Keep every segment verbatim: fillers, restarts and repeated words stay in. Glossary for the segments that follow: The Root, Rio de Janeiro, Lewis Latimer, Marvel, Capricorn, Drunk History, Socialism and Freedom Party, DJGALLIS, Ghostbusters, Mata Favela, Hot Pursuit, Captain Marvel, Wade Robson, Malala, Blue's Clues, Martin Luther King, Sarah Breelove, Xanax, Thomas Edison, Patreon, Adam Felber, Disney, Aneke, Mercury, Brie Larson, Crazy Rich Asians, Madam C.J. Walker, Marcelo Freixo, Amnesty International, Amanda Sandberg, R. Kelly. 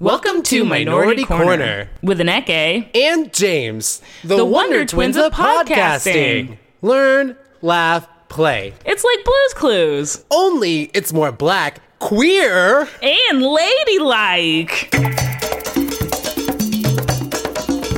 Welcome to Minority, Minority Corner, Corner with Aneke and James, the, the Wonder, Wonder Twins of podcasting. podcasting. Learn, laugh, play. It's like Blue's Clues. Only it's more black, queer, and ladylike.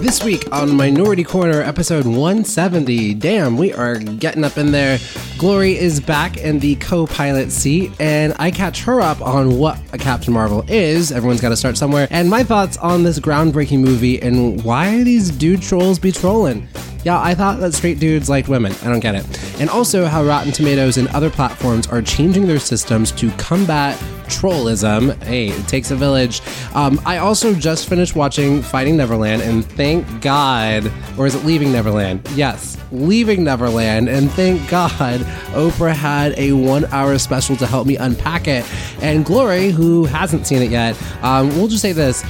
This week on Minority Corner, episode one seventy. Damn, we are getting up in there. Glory is back in the co-pilot seat, and I catch her up on what a Captain Marvel is. Everyone's got to start somewhere. And my thoughts on this groundbreaking movie and why these dude trolls be trolling. Yeah, I thought that straight dudes liked women. I don't get it. And also how Rotten Tomatoes and other platforms are changing their systems to combat trollism. Hey, it takes a village. Um, I also just finished watching Fighting Neverland, and thank God, or is it Leaving Neverland? Yes, Leaving Neverland, and thank God Oprah had a one-hour special to help me unpack it. And Glory, who hasn't seen it yet, um, we'll just say this.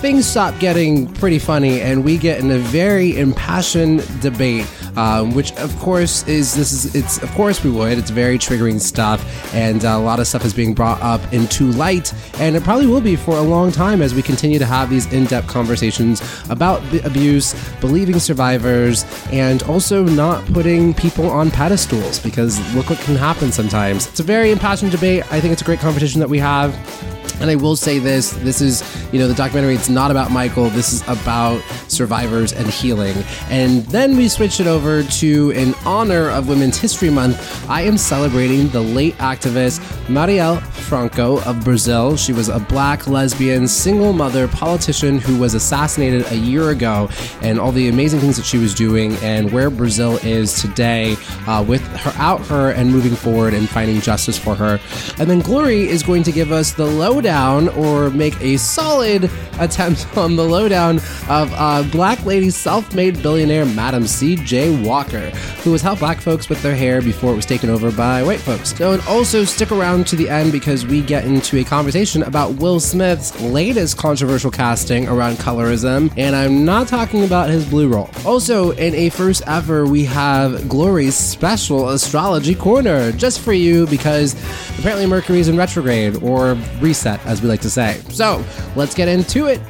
Things stop getting pretty funny, and we get in a very impassioned debate, um, which of course is this is it's of course we would. It's very triggering stuff, and a lot of stuff is being brought up into light, and it probably will be for a long time as we continue to have these in-depth conversations about b- abuse, believing survivors, and also not putting people on pedestals because look what can happen sometimes. It's a very impassioned debate. I think it's a great conversation that we have. And I will say this, this is, you know, the documentary, it's not about Michael, this is about survivors and healing. And then we switched it over to, in honor of Women's History Month, I am celebrating the late activist Marielle Franco of Brazil. She was a black lesbian, single mother politician who was assassinated a year ago, and all the amazing things that she was doing and where Brazil is today uh, with her out her and moving forward and finding justice for her. And then Glory is going to give us the lowdown or make a solid attempt on the lowdown of uh, black lady self-made billionaire Madam C J. Walker, who has helped black folks with their hair before it was taken over by white folks. So, and also stick around to the end because we get into a conversation about Will Smith's latest controversial casting around colorism, and I'm not talking about his blue role. Also, in a first ever, we have Glory's special astrology corner just for you because apparently Mercury's in retrograde or reset, as we like to say. So, let's get into it.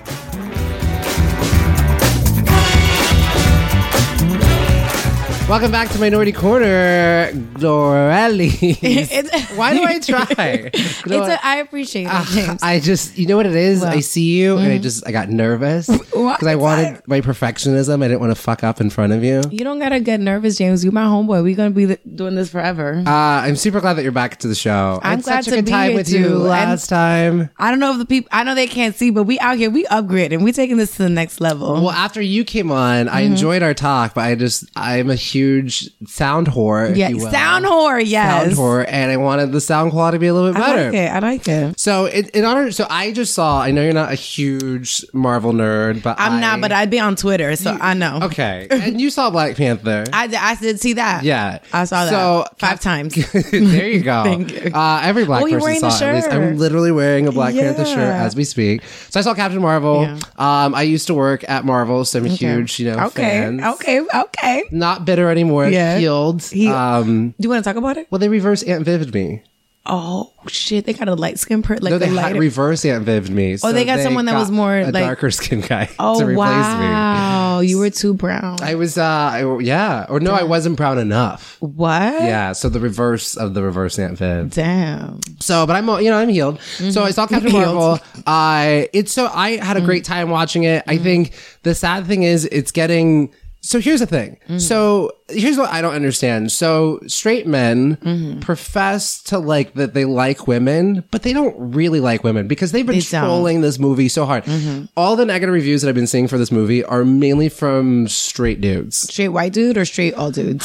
Welcome back to Minority Corner, Glorelis. Why do I try? It's a, I appreciate it, James. Uh, I just, you know what it is? Well, I see you, mm-hmm. and I just, I got nervous. Because I wanted that? my perfectionism. I didn't want to fuck up in front of you. You don't got to get nervous, James. You're my homeboy. We're going to be the, doing this forever. Uh, I'm super glad that you're back to the show. I'm it's glad such a to good be time here with too. you last and time. I don't know if the people, I know they can't see, but we out here, we upgrading. We taking this to the next level. Well, after you came on, mm-hmm. I enjoyed our talk, but I just, I'm a huge Huge sound whore. Yeah, sound whore. Yes, sound whore. And I wanted the sound quality to be a little bit better. I like it. I like it. So, in, in honor, so I just saw. I know you're not a huge Marvel nerd, but I'm I, not. But I'd be on Twitter, so you, I know. Okay, and you saw Black Panther. I, I did see that. Yeah, I saw that so, five Cap- times. There you go. Thank you. Uh, every black oh, person wearing saw a shirt. It. I'm literally wearing a Black yeah. Panther shirt as we speak. So I saw Captain Marvel. Yeah. Um, I used to work at Marvel, so I'm okay. huge. You know, okay, fans. okay, okay. Not bitter anymore. Yeah. Healed. He, um, do you want to talk about it? Well, they reverse Aunt Viv me. Oh shit! They got a light skin person. Like no, they the had reverse Aunt Viv me. So oh, they got they someone got that was more a like, darker skin guy. Oh to replace wow! Me. You were too brown. I was. Uh, I, yeah. Or no, damn. I wasn't brown enough. What? Yeah. So the reverse of the reverse Aunt Viv. Damn. So, but I'm you know I'm healed. Mm-hmm. So I saw Captain Marvel. I uh, it's so I had a great time watching it. Mm-hmm. I think the sad thing is it's getting. So here's the thing. Mm-hmm. So here's what I don't understand. So straight men mm-hmm. profess to like that they like women, but they don't really like women because they've been they trolling don't. this movie so hard. Mm-hmm. All the negative reviews that I've been seeing for this movie are mainly from straight dudes. Straight white dude or straight all dudes?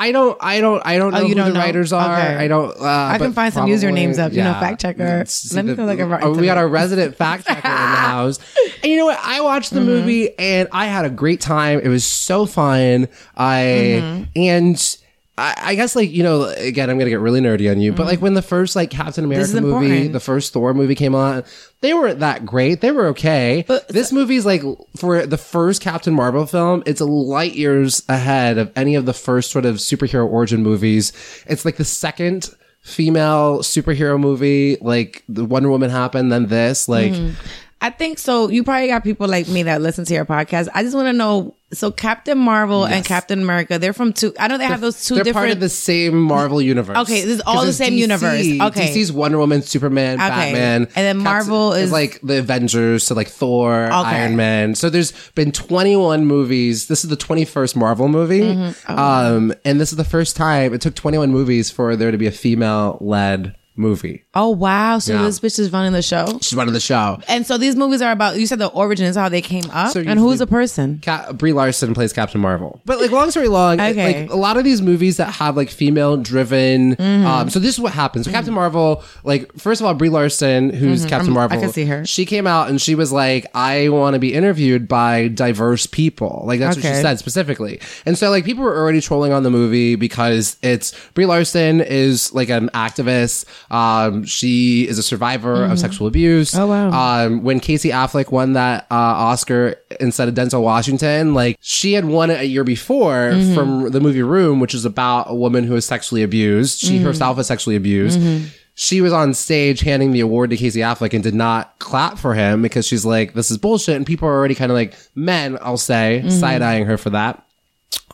I don't, I don't, I don't oh, know you who don't the know? writers are. Okay. I don't, uh, I can find some probably, usernames up, yeah. you know, fact checker. It's, Let me the, go like a oh, We got our resident fact checker in the house. And you know what? I watched the mm-hmm. movie and I had a great time. It was so So fun. I mm-hmm. and I, I guess like you know again I'm gonna get really nerdy on you, mm-hmm. but like when the first like Captain America movie, important. the first Thor movie came on, they weren't that great. They were okay. But this movie's like for the first Captain Marvel film, it's light years ahead of any of the first sort of superhero origin movies. It's like the second female superhero movie, like the Wonder Woman happened, then this like. Mm-hmm. I think so. You probably got people like me that listen to your podcast. I just want to know. So Captain Marvel yes. and Captain America, they're from two. I know they they're, have those two they're different. They're part of the same Marvel universe. Okay, this is all the same D C, universe. Okay, D C's Wonder Woman, Superman, okay. Batman, and then Marvel Captain, is... is like the Avengers, so like Thor, okay. Iron Man. So there's been twenty-one movies. This is the twenty-first Marvel movie, mm-hmm. oh. um, and this is the first time it took twenty-one movies for there to be a female-led movie. Oh wow! So yeah. this bitch is running the show. She's running the show. And so these movies are about. You said the origin is how they came up. So and who's the person? Ca- Brie Larson plays Captain Marvel. But like, long story long, okay. it, like a lot of these movies that have like female driven. Mm-hmm. Um, so this is what happens. So mm-hmm. Captain Marvel, like first of all, Brie Larson, who's mm-hmm. Captain I'm, Marvel, I can see her. She came out and she was like, "I want to be interviewed by diverse people." Like that's okay. what she said specifically. And so like people were already trolling on the movie because it's Brie Larson is like an activist. Um, she is a survivor mm-hmm. of sexual abuse. Oh wow! Um, when Casey Affleck won that uh, Oscar instead of Denzel Washington, like she had won it a year before mm-hmm. from the movie Room, which is about a woman who is sexually abused. She mm-hmm. herself is sexually abused. Mm-hmm. She was on stage handing the award to Casey Affleck and did not clap for him because she's like, "This is bullshit." And people are already kind of like, men, I'll say, mm-hmm. side-eyeing her for that.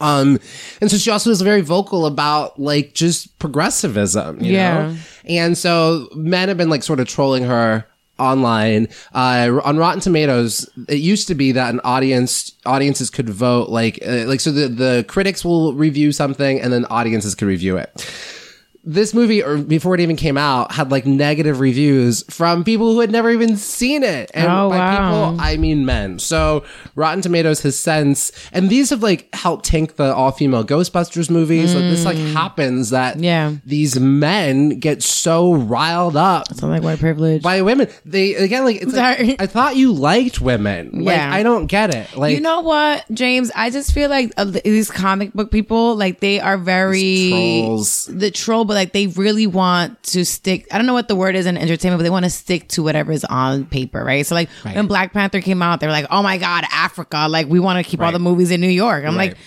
Um, and so she also was very vocal about like just progressivism, you yeah. know? And so men have been like sort of trolling her online. Uh, on Rotten Tomatoes, it used to be that an audience, audiences could vote like, uh, like, so the, the critics will review something and then audiences could review it. This movie, or before it even came out, had like negative reviews from people who had never even seen it. And oh, by wow. people, I mean men. So Rotten Tomatoes has since, and these have like helped tank the all-female Ghostbusters movie. Mm. So this like happens that yeah. these men get so riled up. Sounds like white privilege. By women. They, again, like, it's like, I thought you liked women. Yeah. Like, I don't get it. Like, you know what, James? I just feel like uh, these comic book people, like they are very... trolls. The troll, but like they really want to stick, I don't know what the word is in entertainment, but they want to stick to whatever is on paper, right? So like right. when Black Panther came out, they were like, oh my God, Africa, like we want to keep right. all the movies in New York. I'm right. like,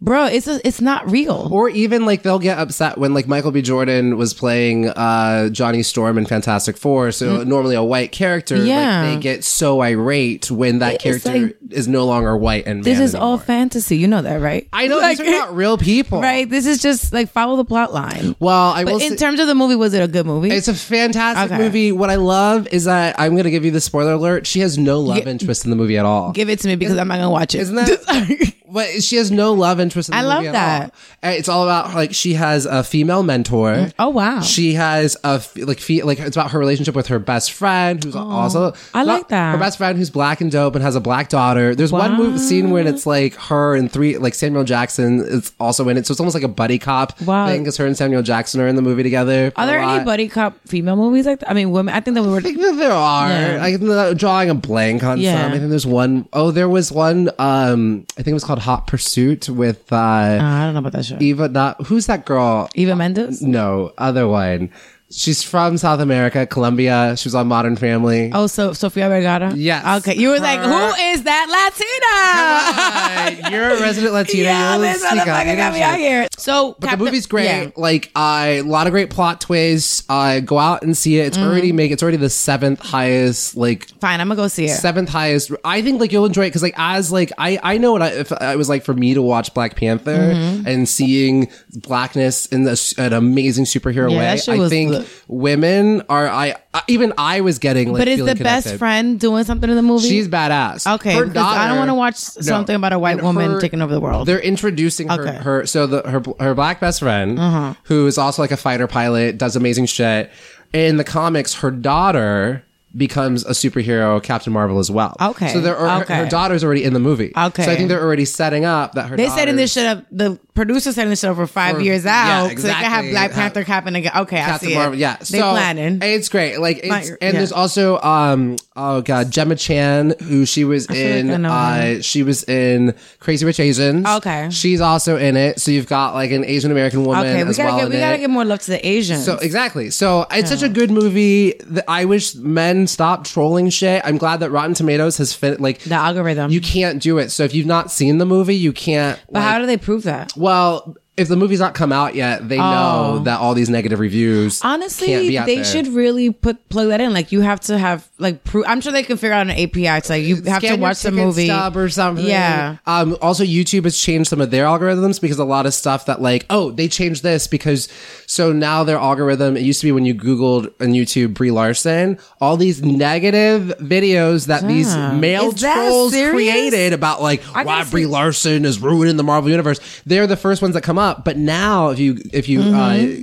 bro, it's a, it's not real. Or even like they'll get upset when like Michael B. Jordan was playing uh, Johnny Storm in Fantastic Four. So mm-hmm. normally a white character, yeah. like, they get so irate when that it's character like, is no longer white and man This is anymore. All fantasy. You know that, right? I know like, these are not real people. Right. This is just like follow the plot line. Well, I but will in say, terms of the movie, was it a good movie? It's a fantastic okay. movie. What I love is that I'm going to give you the spoiler alert. She has no love G- interest in the movie at all. Give it to me because isn't, I'm not going to watch it. Isn't that... But she has no love interest in the I movie love that. All. It's all about like she has a female mentor. Oh wow. She has a like fe- like it's about her relationship with her best friend who's oh, also I not, like that. Her best friend who's black and dope and has a black daughter. There's wow. one movie scene when it's like her and three like Samuel Jackson is also in it. So it's almost like a buddy cop wow. thing because her and Samuel Jackson are in the movie together. Are there any buddy cop female movies like that? I mean women I think that we were I think that there are. Yeah. I'm drawing a blank on yeah. some. I think there's one oh there was one um I think it was called Hot Pursuit with uh, uh I don't know about that show. Eva not who's that girl? Eva Mendes? No, other one. She's from South America, Colombia. She was on Modern Family. Oh, so Sofia Vergara? Yes. Okay. You were her. Like, who is that Latina? Come on. You're a resident Latina. Yeah, this motherfucker got me out here. So, but Captain- the movie's great. Yeah. Like, a uh, lot of great plot twists. Uh, go out and see it. It's mm-hmm. already make. It's already the seventh highest. Like, fine, I'm gonna go see it. Seventh highest. I think like you'll enjoy it because like as like I I know what I, if I was like for me to watch Black Panther mm-hmm. and seeing blackness in the, an amazing superhero yeah, way. I was- think. Women are I, I even I was getting like but is the connected. Best friend doing something in the movie? She's badass. Okay, her daughter, I don't want to watch something no. about a white and woman her, taking over the world. They're introducing okay. her, her. So the her her black best friend, uh-huh. who is also like a fighter pilot, does amazing shit. In the comics, her daughter becomes a superhero, Captain Marvel as well. Okay, so there are, okay. her, her daughter's already in the movie. Okay, so I think they're already setting up that her. They setting this shit up. The producer setting this shit up for five for, years out, yeah, exactly. so they can have Black Panther happen again. Okay, Captain I see Marvel, it. Yeah, so, they planning. It's great. Like, it's, and yeah. there's also um oh god, Gemma Chan, who she was I in. Like uh, she was in Crazy Rich Asians. Okay, she's also in it. So you've got like an Asian American woman. Okay, we as gotta well get, we gotta give more love to the Asians. So exactly. So it's yeah. such a good movie that I wish men. Stop trolling shit. I'm glad that Rotten Tomatoes has fit like the algorithm. You can't do it. So if you've not seen the movie, you can't. But like, how do they prove that? Well, if the movie's not come out yet, they know oh. that all these negative reviews honestly can't be out they there. Should really put plug that in. Like, you have to have like proof. I'm sure they can figure out an A P I to like you have Scan to watch the movie or something. Yeah. Um, also, YouTube has changed some of their algorithms because a lot of stuff that like oh they changed this because so now their algorithm. It used to be when you Googled on YouTube Brie Larson, all these negative videos that yeah. these male that trolls serious? created about like I why Brie see- Larson is ruining the Marvel universe. They're the first ones that come up. But now, if you if you mm-hmm.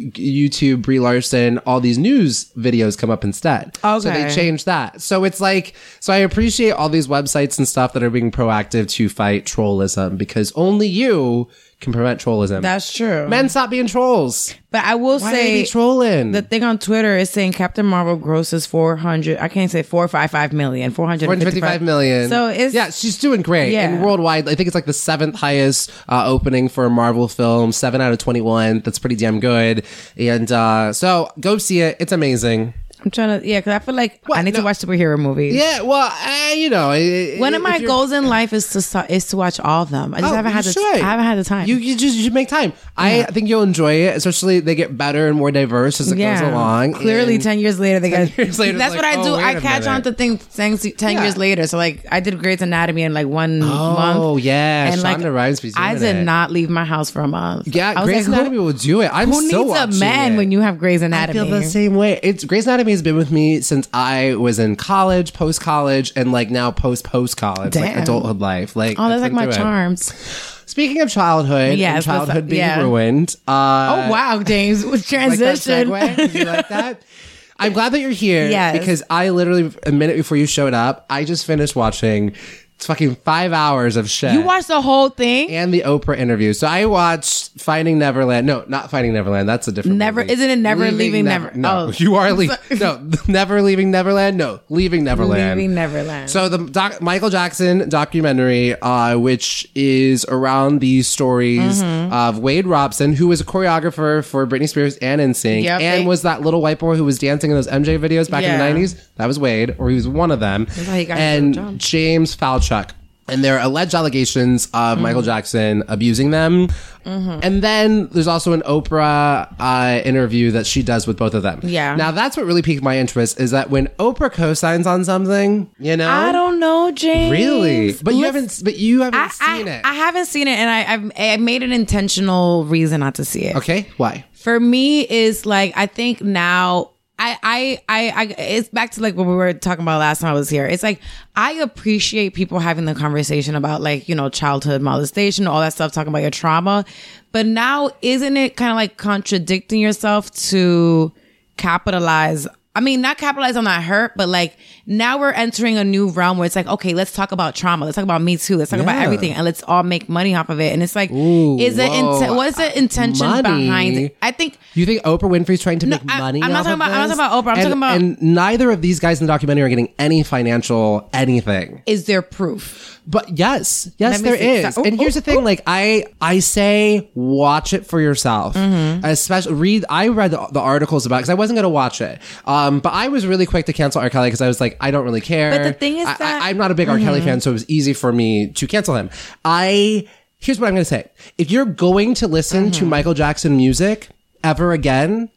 uh, YouTube Brie Larson, all these news videos come up instead. Okay. So they changed that. So it's like, so I appreciate all these websites and stuff that are being proactive to fight trollism because only you can prevent trollism. That's true. Men, stop being trolls. But I will Why say, are they trolling? The thing on Twitter is saying Captain Marvel grosses four hundred. I can't say four five five million. Four hundred fifty five million. So it's yeah, she's doing great. Yeah. And worldwide, I think it's like the seventh highest uh, opening for a Marvel film. Seven out of twenty one. That's pretty damn good. And uh, so go see it. It's amazing. I'm trying to, yeah, because I feel like what? I need no. to watch superhero movies. Yeah, well, uh, you know, it, one of my goals in life is to is to watch all of them. I just oh, haven't had the should. I haven't had the time. You you just you should make time. Yeah. I think you'll enjoy it, especially they get better and more diverse as it yeah. goes along. Clearly, and ten years later they got. That's like, what I do. Oh, I catch on to things, things ten yeah. years later. So like, I did Grey's Anatomy in like one oh, month. Oh yeah, and Shonda like Rhimes be I did it. not leave my house for a month. Yeah, I Grey's like, Anatomy will do it. I'm who so needs a man it. when you have Grey's Anatomy? I feel the same way. It's Grey's Anatomy. Has been with me since I was in college, post college, and like now post post college, like adulthood life. Like oh, that's like my charms. It. Speaking of childhood, yeah, and childhood being yeah. ruined. Uh, oh wow, James, transition. Like that segue? Did you like that? I'm glad that you're here yes. because I literally a minute before you showed up, I just finished watching. It's fucking five hours of shit. You watched the whole thing? And the Oprah interview. So I watched Finding Neverland. No, not Finding Neverland. That's a different Never movie. Isn't it Never Leaving, Leaving Never? Never no, oh. you are leaving. No, Never Leaving Neverland. No, Leaving Neverland. Leaving Neverland. So the doc- Michael Jackson documentary, uh, which is around these stories mm-hmm. of Wade Robson, who was a choreographer for Britney Spears and N Sync, yep, and they- was that little white boy who was dancing in those M J videos back yeah. in the nineties. That was Wade, or he was one of them. That's how he got and his own job. James Fowler. Chuck. And there are alleged allegations of mm. Michael Jackson abusing them. Mm-hmm. And then there's also an Oprah uh, interview that she does with both of them. Yeah. Now, that's what really piqued my interest is that when Oprah co-signs on something, you know? I don't know, James. Really? But Let's, you haven't But you haven't I, seen I, it. I haven't seen it, and I, I've I made an intentional reason not to see it. Okay. Why? For me, is like, I think now... I, I, I, I, it's back to like what we were talking about last time I was here. It's like, I appreciate people having the conversation about like, you know, childhood molestation, all that stuff, talking about your trauma. But now, isn't it kind of like contradicting yourself to capitalize? I mean, not capitalize on that hurt, but like now we're entering a new realm where it's like, okay, let's talk about trauma. Let's talk about Me Too. Let's talk yeah. about everything, and let's all make money off of it. And it's like, Ooh, is it in- what's the intention money? behind it? I think you think Oprah Winfrey's trying to no, make I, money. I'm not talking about. This? I'm not talking about Oprah. I'm and, talking about. And neither of these guys in the documentary are getting any financial anything. Is there proof? But yes, yes, there is. Ooh, and here's ooh, the thing: ooh. like I, I say, watch it for yourself. Mm-hmm. Especially read. I read the, the articles about because I wasn't going to watch it. Um, but I was really quick to cancel R. Kelly because I was like, I don't really care. But the thing is, I, that I, I'm not a big mm-hmm. R. Kelly fan, so it was easy for me to cancel him. I here's what I'm going to say: if you're going to listen mm-hmm. to Michael Jackson music ever again,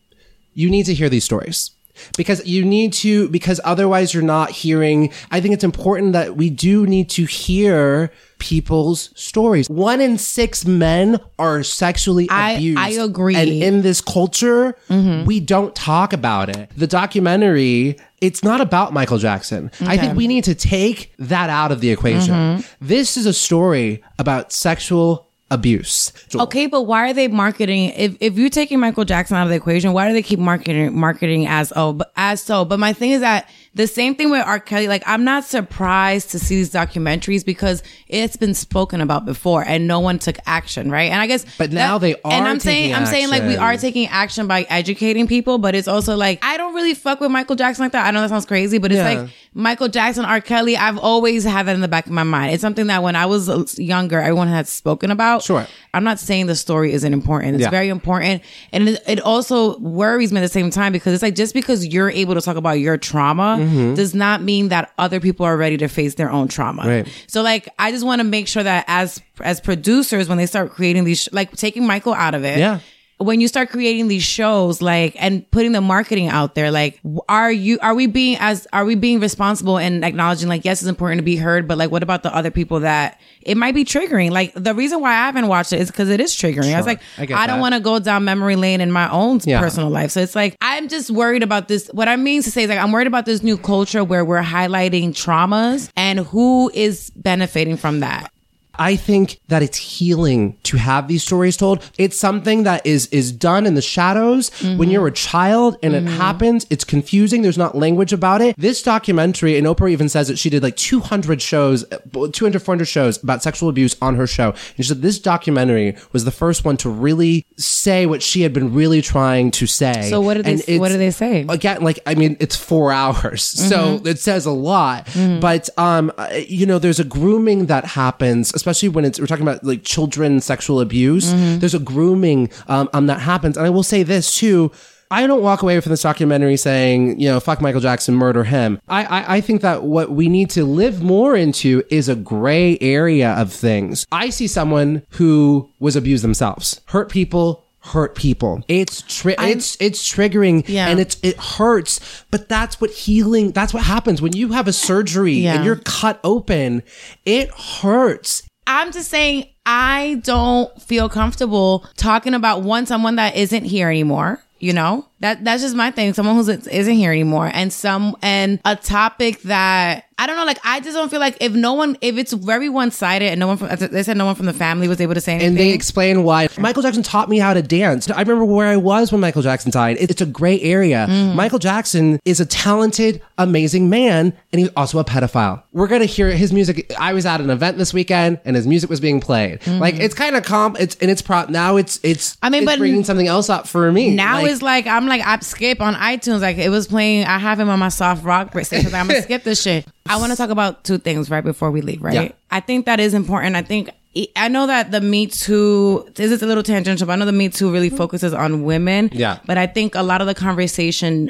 you need to hear these stories. Because you need to, because otherwise you're not hearing. I think it's important that we do need to hear people's stories. One in six men are sexually I, abused. I agree. And in this culture, mm-hmm. we don't talk about it. The documentary, it's not about Michael Jackson. Okay. I think we need to take that out of the equation. Mm-hmm. This is a story about sexual abuse. Abuse. Joel. Okay, but why are they marketing? If if you're taking Michael Jackson out of the equation, why do they keep marketing marketing as oh but as so? But my thing is that the same thing with R. Kelly. Like, I'm not surprised to see these documentaries because it's been spoken about before and no one took action, right? And I guess, but now that, they are. And I'm saying, action. I'm saying, like, we are taking action by educating people, but it's also like I don't really fuck with Michael Jackson like that. I know that sounds crazy, but it's yeah. like Michael Jackson, R. Kelly, I've always had that in the back of my mind. It's something that when I was younger, everyone had spoken about. Sure. I'm not saying the story isn't important. It's yeah. very important. And it, it also worries me at the same time, because it's like, just because you're able to talk about your trauma mm-hmm. does not mean that other people are ready to face their own trauma. Right. So like, I just want to make sure that as as producers, when they start creating these, sh- like taking Michael out of it. Yeah. When you start creating these shows, like, and putting the marketing out there, like, are you, are we being as, are we being responsible and acknowledging, like, yes, it's important to be heard, but like, what about the other people that it might be triggering? Like, the reason why I haven't watched it is because it is triggering. Sure. I was like, I, I don't want to go down memory lane in my own yeah. personal life. So it's like, I'm just worried about this. What I mean to say is, like, I'm worried about this new culture where we're highlighting traumas and who is benefiting from that. I think that it's healing to have these stories told. It's something that is is done in the shadows. Mm-hmm. When you're a child and mm-hmm. it happens, it's confusing. There's not language about it. This documentary, and Oprah even says that she did like two hundred shows, two hundred, four hundred shows about sexual abuse on her show. And she said this documentary was the first one to really say what she had been really trying to say. So what did they, what do they say? Again, like, I mean, it's four hours. Mm-hmm. So it says a lot. Mm-hmm. But, um, you know, there's a grooming that happens, especially when it's, we're talking about like children, sexual abuse, mm-hmm. there's a grooming um, um, that happens. And I will say this too, I don't walk away from this documentary saying, you know, fuck Michael Jackson, murder him. I, I I think that what we need to live more into is a gray area of things. I see someone who was abused themselves, hurt people, hurt people. It's tri- it's it's triggering yeah. and it's it hurts, but that's what healing, that's what happens when you have a surgery yeah. and you're cut open. It hurts. I'm just saying, I don't feel comfortable talking about one someone that isn't here anymore. You know, that that's just my thing. Someone who isn't here anymore, and some and a topic that I don't know. Like, I just don't feel like if no one, if it's very one sided, and no one from, they said no one from the family was able to say anything. And they explain why. Michael Jackson taught me how to dance. I remember where I was when Michael Jackson died. It's a gray area. Mm. Michael Jackson is a talented, amazing man, and he's also a pedophile. We're gonna hear his music. I was at an event this weekend, and his music was being played. Mm. Like, it's kind of comp. It's and it's prop. Now it's it's. I mean, it's but bringing something else up for me now. Like, it's like I'm like I skip on iTunes. Like, it was playing. I have him on my soft rock station. I'm gonna skip this shit. I want to talk about two things right before we leave. Right, yeah. I think that is important. I think I know that the Me Too this is a little tangential. But I know the Me Too really focuses on women. Yeah, but I think a lot of the conversation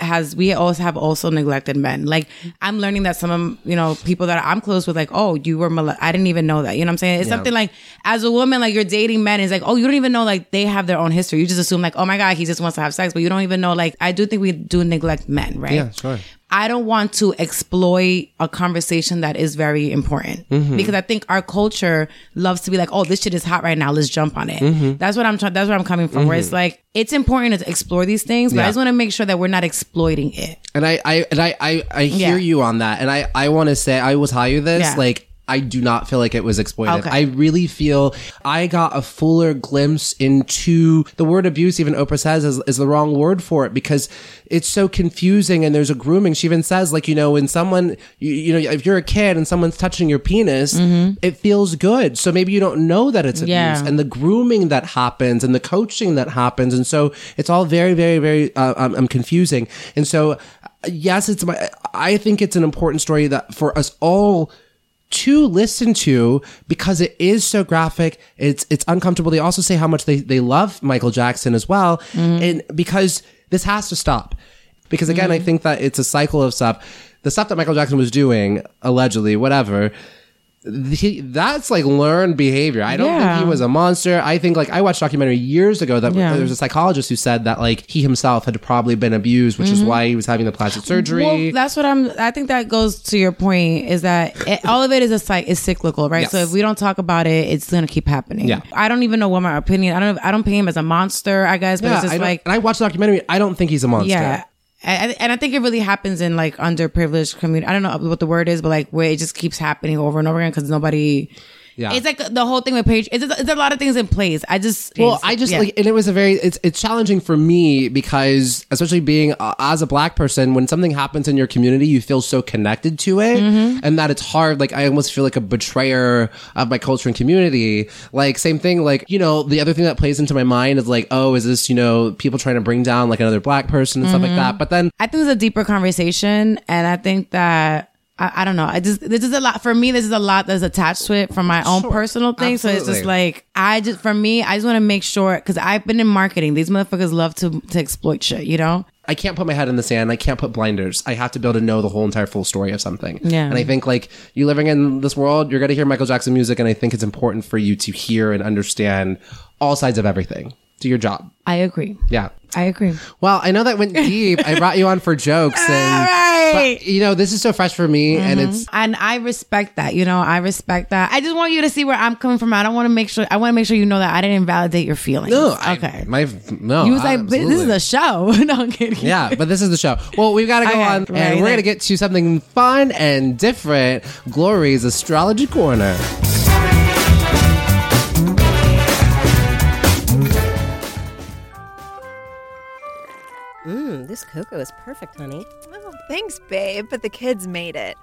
has we also have also neglected men. Like, I'm learning that some of you know people that I'm close with, like, oh, you were male- I didn't even know that. You know what I'm saying? It's yeah. something like, as a woman, like, you're dating men, it's like, oh, you don't even know, like, they have their own history. You just assume, like, oh my god, he just wants to have sex, but you don't even know. Like, I do think we do neglect men, right? Yeah, sure. I don't want to exploit a conversation that is very important mm-hmm. because I think our culture loves to be like, oh, this shit is hot right now, let's jump on it. Mm-hmm. That's what I'm trying. That's where I'm coming from. Mm-hmm. Where it's like, it's important to explore these things, but yeah. I just want to make sure that we're not exploiting it. And I, I and I, I, I hear yeah. you on that. And I, I want to say, I will tell you this, yeah. like, I do not feel like it was exploited. Okay. I really feel I got a fuller glimpse into the word abuse. Even Oprah says is, is the wrong word for it because it's so confusing. And there's a grooming. She even says, like, you know, when someone, you, you know, if you're a kid and someone's touching your penis, mm-hmm. it feels good. So maybe you don't know that it's abuse yeah. and the grooming that happens and the coaching that happens. And so it's all very, very, very uh, um, um, confusing. And so, yes, it's my, I think it's an important story that for us all to listen to because it is so graphic. It's it's uncomfortable. They also say how much they, they love Michael Jackson as well. Mm-hmm. And because this has to stop. Because again, mm-hmm. I think that it's a cycle of stuff. The stuff that Michael Jackson was doing, allegedly, whatever, he, that's like learned behavior. I don't yeah. think he was a monster. I think like I watched a documentary years ago that yeah. there was a psychologist who said that like he himself had probably been abused, which mm-hmm. is why he was having the plastic surgery. Well, that's what I'm. I think that goes to your point is that it, all of it is a cycle. It's cyclical, right? Yes. So if we don't talk about it, it's gonna keep happening. Yeah. I don't even know what my opinion. I don't. I don't paint him as a monster. I guess, but yeah, it's just like. And I watched the documentary. I don't think he's a monster. Yeah. I, and I think it really happens in like underprivileged community. I don't know what the word is, but like where it just keeps happening over and over again because nobody. Yeah, it's like the whole thing with Patreon. It's, it's a lot of things in place. I just well, I just yeah. like, and it was a very it's it's challenging for me because especially being uh, as a black person, when something happens in your community, you feel so connected to it, mm-hmm. and that it's hard. Like I almost feel like a betrayer of my culture and community. Like same thing. Like you know, the other thing that plays into my mind is like, oh, is this you know people trying to bring down like another black person and mm-hmm. stuff like that. But then I think it was a deeper conversation, and I think that. I, I don't know. I just this is a lot for me. This is a lot that's attached to it from my own sure. personal thing. Absolutely. So it's just like I just for me, I just want to make sure because I've been in marketing. These motherfuckers love to to exploit shit. You know. I can't put my head in the sand. I can't put blinders. I have to be able to know the whole entire full story of something. Yeah. And I think like you living in this world, you're gonna hear Michael Jackson music, and I think it's important for you to hear and understand all sides of everything. Do your job. I agree. Yeah. I agree. Well, I know that went deep. I brought you on for jokes. And, all right. But, you know, this is so fresh for me. Mm-hmm. And it's. And I respect that. You know, I respect that. I just want you to see where I'm coming from. I don't want to make sure. I want to make sure you know that I didn't invalidate your feelings. No. Okay. I, my, no. You was I, like, absolutely. This is a show. No, I'm kidding. Yeah, but this is the show. Well, we've got to go okay, on. Right, and we're going to get to something fun and different. Glory's Astrology Corner. Mmm, this cocoa is perfect, honey. Oh, thanks, babe, but the kids made it.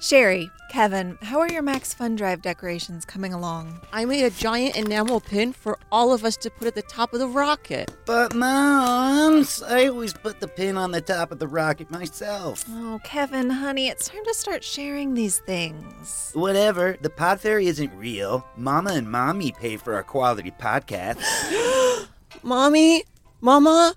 Sherry, Kevin, how are your Max Fun Drive decorations coming along? I made a giant enamel pin for all of us to put at the top of the rocket. But, Moms, I always put the pin on the top of the rocket myself. Oh, Kevin, honey, it's time to start sharing these things. Whatever. The pod fairy isn't real. Mama and Mommy pay for our quality podcasts. Mommy? Mama?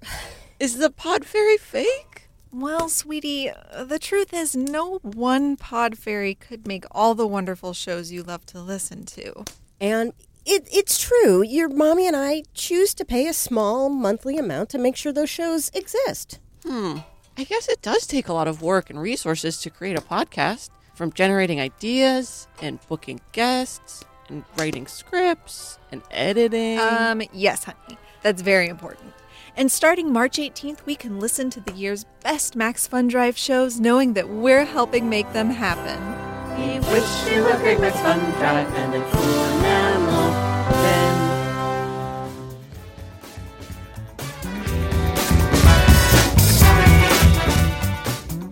Is the pod fairy fake? Well, sweetie, the truth is no one pod fairy could make all the wonderful shows you love to listen to. And it, it's true. Your mommy and I choose to pay a small monthly amount to make sure those shows exist. Hmm. I guess it does take a lot of work and resources to create a podcast, from generating ideas and booking guests and writing scripts and editing. Um, yes, honey. That's very important. And starting March eighteenth, we can listen to the year's best Max Fun Drive shows, knowing that we're helping make them happen. We wish you a great Max Fun Drive and a cool enamel pin.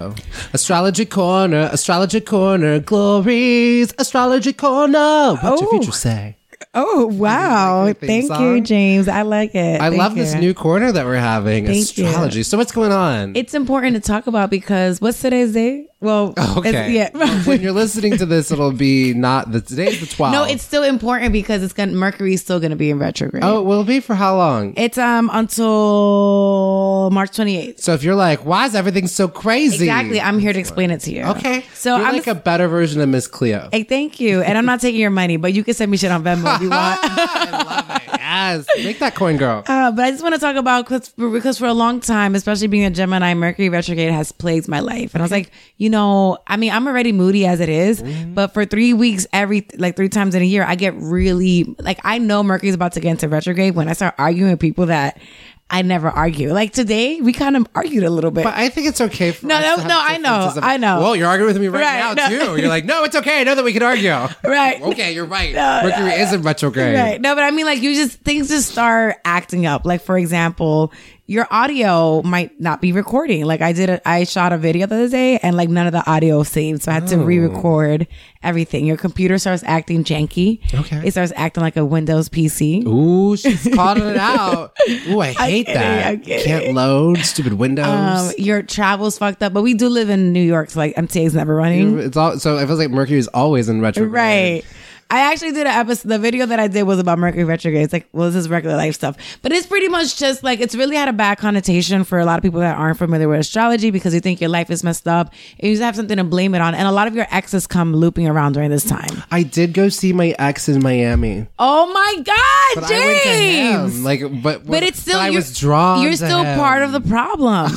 Oh. Astrology Corner, Astrology Corner, Glories, Astrology Corner. What's oh. your future say? Oh, wow. Like Thank song. you, James. I like it. I Thank love you. This new corner that we're having, Thank astrology. You. So what's going on? It's important to talk about because what's today's day? Well, okay. Yeah. When you're listening to this, it'll be not the today's the twelfth. No, it's still important because it's going Mercury's still going to be in retrograde. Oh, it will be for how long? It's um until March twenty-eighth. So if you're like, why is everything so crazy? Exactly. I'm here to explain it to you. Okay. So you're I'm like a better version of Miss Cleo. Hey, thank you. And I'm not taking your money, but you can send me shit on Venmo if you want. I love it. Yes, make that coin, girl. Uh, but I just want to talk about because for a long time, especially being a Gemini, Mercury retrograde has plagued my life, and I was like, you know. No, I mean, I'm already moody as it is, mm-hmm. but for three weeks, every like three times in a year, I get really like I know Mercury's about to get into retrograde when I start arguing with people that I never argue. Like today, we kind of argued a little bit, but I think it's okay. For no, us no, to have no, I know, of, I know. Well, you're arguing with me right, right now no. too. You're like, no, it's okay. I know that we can argue. Right? Okay, you're right. No, Mercury no, is in retrograde. Right? No, but I mean, like you just things just start acting up. Like for example. Your audio might not be recording. Like I did, a, I shot a video the other day and like none of the audio saved. So I had oh. to re-record everything. Your computer starts acting janky. Okay. It starts acting like a Windows P C. Ooh, she's calling it out. Ooh, I hate I'm that. Kidding, I'm kidding. Can't load, stupid Windows. Um, your travel's fucked up, but we do live in New York. So like M T A's never running. It's all, so it feels like Mercury is always in retrograde. Right. I actually did an episode. The video that I did was about Mercury retrograde. It's like, well, this is regular life stuff, but it's pretty much just like it's really had a bad connotation for a lot of people that aren't familiar with astrology because you think your life is messed up and you just have something to blame it on. And a lot of your exes come looping around during this time. I did go see my ex in Miami. Oh my God, but James! I went to him. Like, but but it's still but I was drawn. You're to still him. Part of the problem.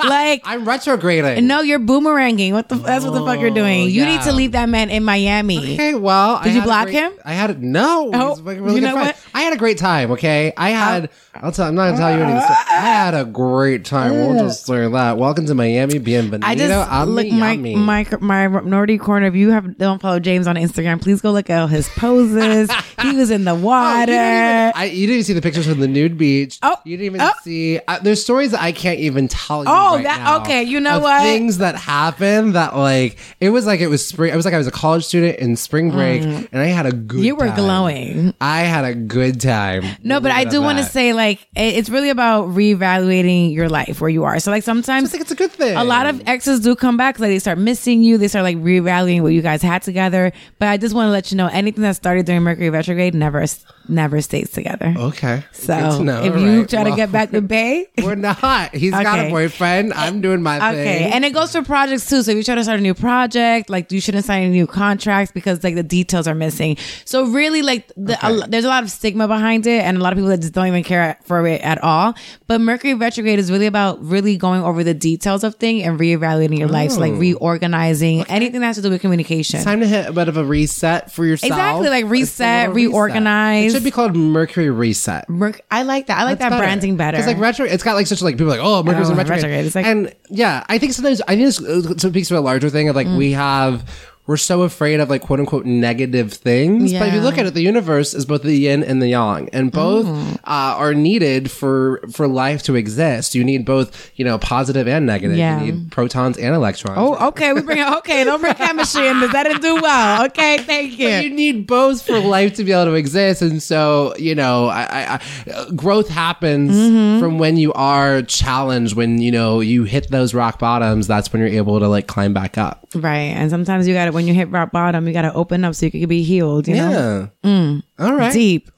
Like I'm retrograding. No, you're boomeranging. What the? That's what the fuck you're doing. You yeah. need to leave that man in Miami. Okay, well, did I you block great, him? I had it. No, oh, it was like a really you know good what? I had a great time. Okay, I had. Uh, I'll tell. I'm not gonna tell you anything. Uh, I had a great time. Uh, we'll just learn that. Welcome to Miami, bienvenido. I just I'm look my, my my Minority Corner. If you have don't follow James on Instagram, please go look at his poses. He was in the water. Oh, you, didn't even, I, you didn't see the pictures from the nude beach. Oh, you didn't even oh. see. Uh, there's stories that I can't even tell you. Oh, right that now okay. You know what? Things that happened that like it was like it was spring. It was like I was a college student in spring break, mm. and I had a good. You were time. glowing. I had a good time. No, but I do want to say like it's really about reevaluating your life where you are. So like sometimes so I think it's a good thing. A lot of exes do come back. Like they start missing you. They start like reevaluating what you guys had together. But I just want to let you know anything that started during Mercury retrograde never never stays together. Okay. So know, if you right. try well, to get back to Bay, we're not. He's okay. got a boyfriend. I'm doing my okay. thing. Okay. And it goes for projects too. So if you try to start a new project, like you shouldn't sign any new contracts because like the details are missing. So really like the, okay. a, there's a lot of stigma behind it and a lot of people that just don't even care for it at all. But Mercury retrograde is really about really going over the details of things and reevaluating your oh. life. So like reorganizing okay. anything that has to do with communication. It's time to hit a bit of a reset for yourself. Exactly. Like reset, reorganize. Reset. It should be called Mercury Reset. Merc- I like that. I like That's that better. branding better. It's like retro. It's got like such like people are like, oh, Mercury's oh, in retrograde. retrograde. It's like, and yeah, I think sometimes I think it speaks to a larger thing of like mm. we have. We're so afraid of like quote unquote negative things. Yeah. But if you look at it, the universe is both the yin and the yang, and both mm. uh, are needed for, for life to exist. You need both, you know, positive and negative. Yeah. You need protons and electrons. Oh, okay. We bring it. Okay. Don't bring chemistry in this. That didn't do well. Okay. Thank you. But you need both for life to be able to exist. And so, you know, I, I, I growth happens mm-hmm. from when you are challenged, when, you know, you hit those rock bottoms, that's when you're able to like climb back up. Right. And sometimes you got to, when you hit rock bottom, you got to open up so you can be healed, you yeah. know? Mm. All right. Deep.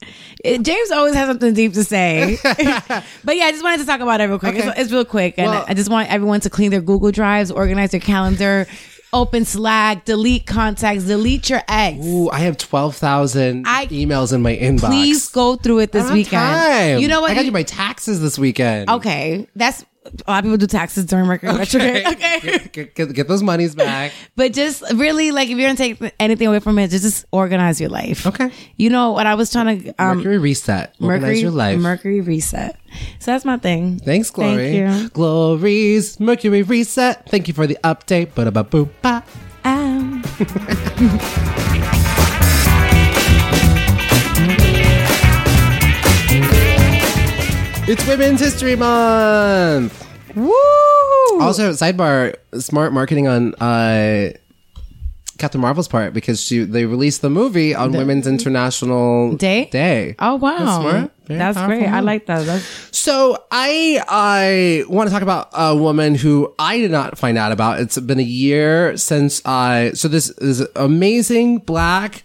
It, James always has something deep to say. But yeah, I just wanted to talk about it real quick. Okay. It's, it's real quick. And well, I just want everyone to clean their Google Drives, organize their calendar, open Slack, delete contacts, delete your ex. Ooh, I have twelve thousand emails in my inbox. Please go through it this weekend. Time. You know what? I got to do my taxes this weekend. Okay. That's... A lot of people do taxes during Mercury retrograde. Okay. okay. Get, get, get those monies back. But just really, like, if you're going to take anything away from it, just, just organize your life. Okay. You know what I was trying to... Um, Mercury reset. Organize Mercury, your life. Mercury reset. So that's my thing. Thanks, Glory. Thank you. Glory's Mercury reset. Thank you for the update. Ba-da-ba-boo-ba. Um. It's Women's History Month. Woo! Also, sidebar: smart marketing on uh, Captain Marvel's part because she they released the movie on the Women's International Day. Day. Oh wow! That's smart. Very That's great. Movie. I like that. That's- so I I want to talk about a woman who I did not find out about. It's been a year since I. So this is amazing Black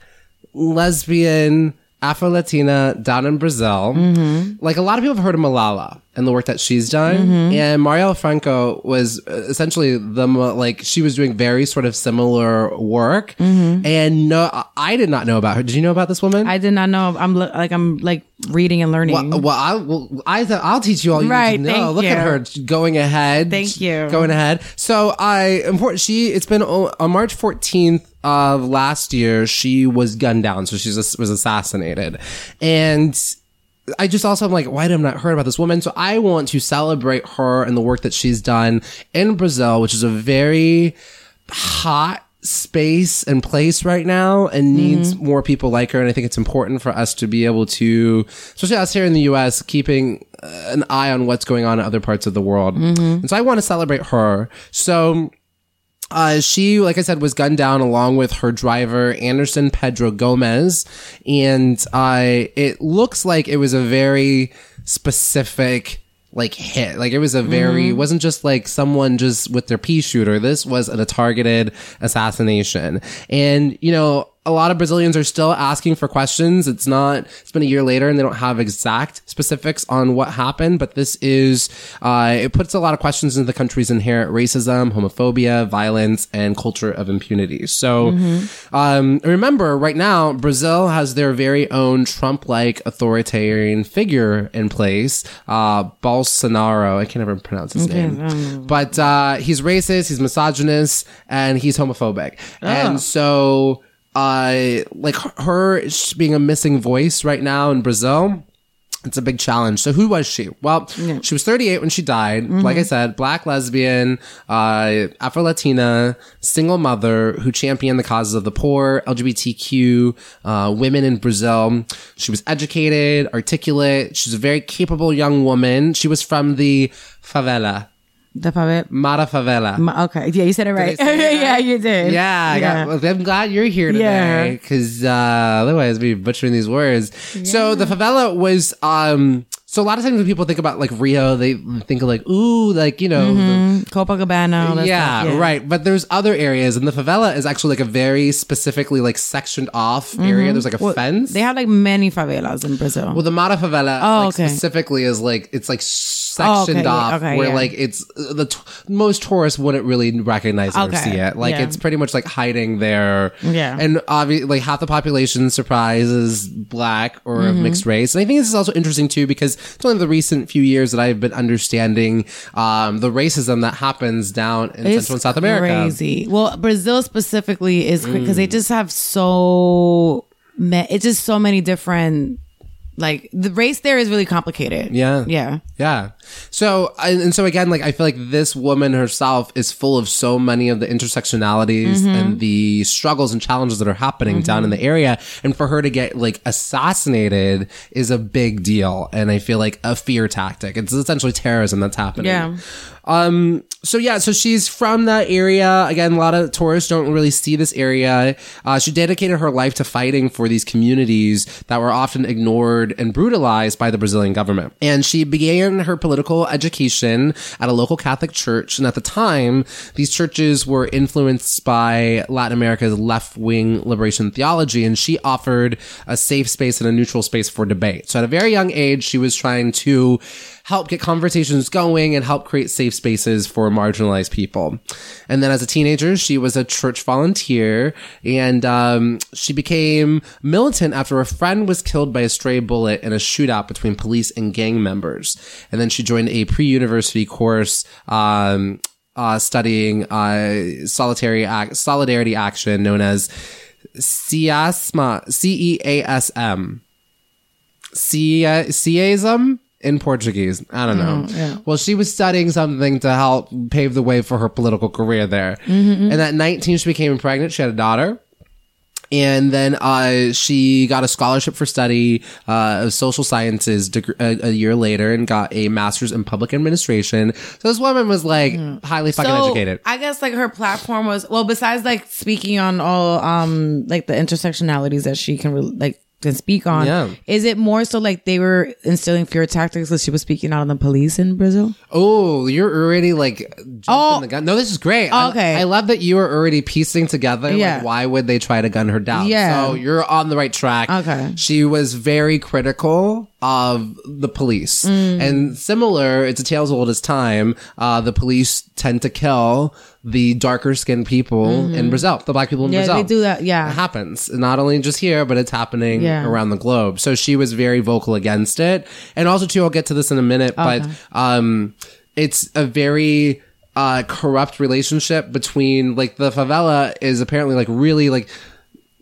lesbian. Afro-Latina down in Brazil. Mm-hmm. Like a lot of people have heard of Malala and the work that she's done. Mm-hmm. And Marielle Franco was essentially the, like she was doing very sort of similar work. Mm-hmm. And no, I did not know about her. Did you know about this woman? I did not know. I'm like, I'm like reading and learning. Well, well, I, well I, I'll teach you all you right, need to know. Look you. at her going ahead. Thank you. Going ahead. So I, important. she, it's been on March fourteenth of last year, she was gunned down. So she was assassinated. And I just also am like, why have I not heard about this woman? So I want to celebrate her and the work that she's done in Brazil, which is a very hot space and place right now and needs mm-hmm. more people like her. And I think it's important for us to be able to, especially us here in the U S, keeping an eye on what's going on in other parts of the world. Mm-hmm. And so I want to celebrate her. So... Uh, she, like I said, was gunned down along with her driver, Anderson Pedro Gomez. And uh, it looks like it was a very specific, like, hit. Like, it was a very... Mm-hmm. It wasn't just, like, someone just with their pea shooter. This was a targeted assassination. And, you know... A lot of Brazilians are still asking for questions. It's not, it's been a year later and they don't have exact specifics on what happened, but this is, uh, it puts a lot of questions into the country's inherent racism, homophobia, violence, and culture of impunity. So, mm-hmm. um, remember right now, Brazil has their very own Trump-like authoritarian figure in place, uh, Bolsonaro. I can't ever pronounce his okay. name, um. but, uh, he's racist, he's misogynist, and he's homophobic. Oh. And so, uh, like her being a missing voice right now in Brazil, it's a big challenge. So who was she? Well, yeah. she was thirty-eight when she died. Mm-hmm. Like I said, black lesbian, uh, Afro-Latina, single mother who championed the causes of the poor, L G B T Q, uh, women in Brazil. She was educated, articulate. She's a very capable young woman. She was from the favela. The favela? Mata Favela. Ma- okay. Yeah, you said it right. Did I say it right? Yeah, you did. Yeah. yeah. I got, I'm glad you're here today because yeah. uh, otherwise we'd be butchering these words. Yeah. So the favela was... Um, so a lot of times when people think about like Rio, they think of like, ooh, like, you know. Mm-hmm. The, Copacabana. All that yeah, stuff. yeah, right. But there's other areas. And the favela is actually like a very specifically like sectioned off mm-hmm. area. There's like a well, fence. They have like many favelas in Brazil. Well, the Mata Favela oh, like, okay. specifically is like, it's like... sectioned oh, okay, off okay, where yeah. like it's the t- most tourists wouldn't really recognize it okay, or see it like yeah. it's pretty much like hiding there yeah and obviously like half the population surprise is black or mm-hmm. of mixed race. And I think this is also interesting too because it's only the recent few years that I've been understanding um the racism that happens down in it's Central and South America. Crazy. Well, Brazil specifically is because mm. they just have so me- it's just so many different. Like, the race there is really complicated. Yeah. Yeah. Yeah. So, and, and so again, like, I feel like this woman herself is full of so many of the intersectionalities mm-hmm. and the struggles and challenges that are happening mm-hmm. down in the area. And for her to get, like, assassinated is a big deal. And I feel like a fear tactic. It's essentially terrorism that's happening. Yeah. Um, so yeah, so she's from that area. Again, a lot of tourists don't really see this area. Uh, she dedicated her life to fighting for these communities that were often ignored and brutalized by the Brazilian government. And she began her political education at a local Catholic church. And at the time, these churches were influenced by Latin America's left-wing liberation theology. And she offered a safe space and a neutral space for debate. So at a very young age, she was trying to help get conversations going and help create safe spaces for marginalized people. And then as a teenager, she was a church volunteer and um, she became militant after a friend was killed by a stray bullet in a shootout between police and gang members. And then she joined a pre-university course um, uh, studying uh, solitary ac- solidarity action known as CEASM, C E A S M. CEASM? In Portuguese. I don't know. Mm, yeah. Well, she was studying something to help pave the way for her political career there. Mm-hmm. And at nineteen, she became pregnant. She had a daughter. And then uh, she got a scholarship for study uh, of social sciences deg- a, a year later and got a master's in public administration. So this woman was like mm. highly fucking so, educated. I guess like her platform was, well, besides like speaking on all um, like the intersectionalities that she can re- like and speak on yeah. Is it more so like they were instilling fear tactics as she was speaking out on the police in Brazil? Oh, you're already like jumping oh. the gun. No, this is great. Oh, okay. I, I love that you were already piecing together yeah. like why would they try to gun her down. Yeah. So you're on the right track. Okay. She was very critical of the police. Mm. And similar, it's a tale as old as time. Uh, the police tend to kill the darker skinned people mm-hmm. in Brazil, the black people in yeah, Brazil. Yeah, they do that. Yeah. It happens. Not only just here, but it's happening yeah. around the globe. So she was very vocal against it. And also, too, I'll get to this in a minute, okay. but um, it's a very uh, corrupt relationship between, like, the favela is apparently, like, really, like,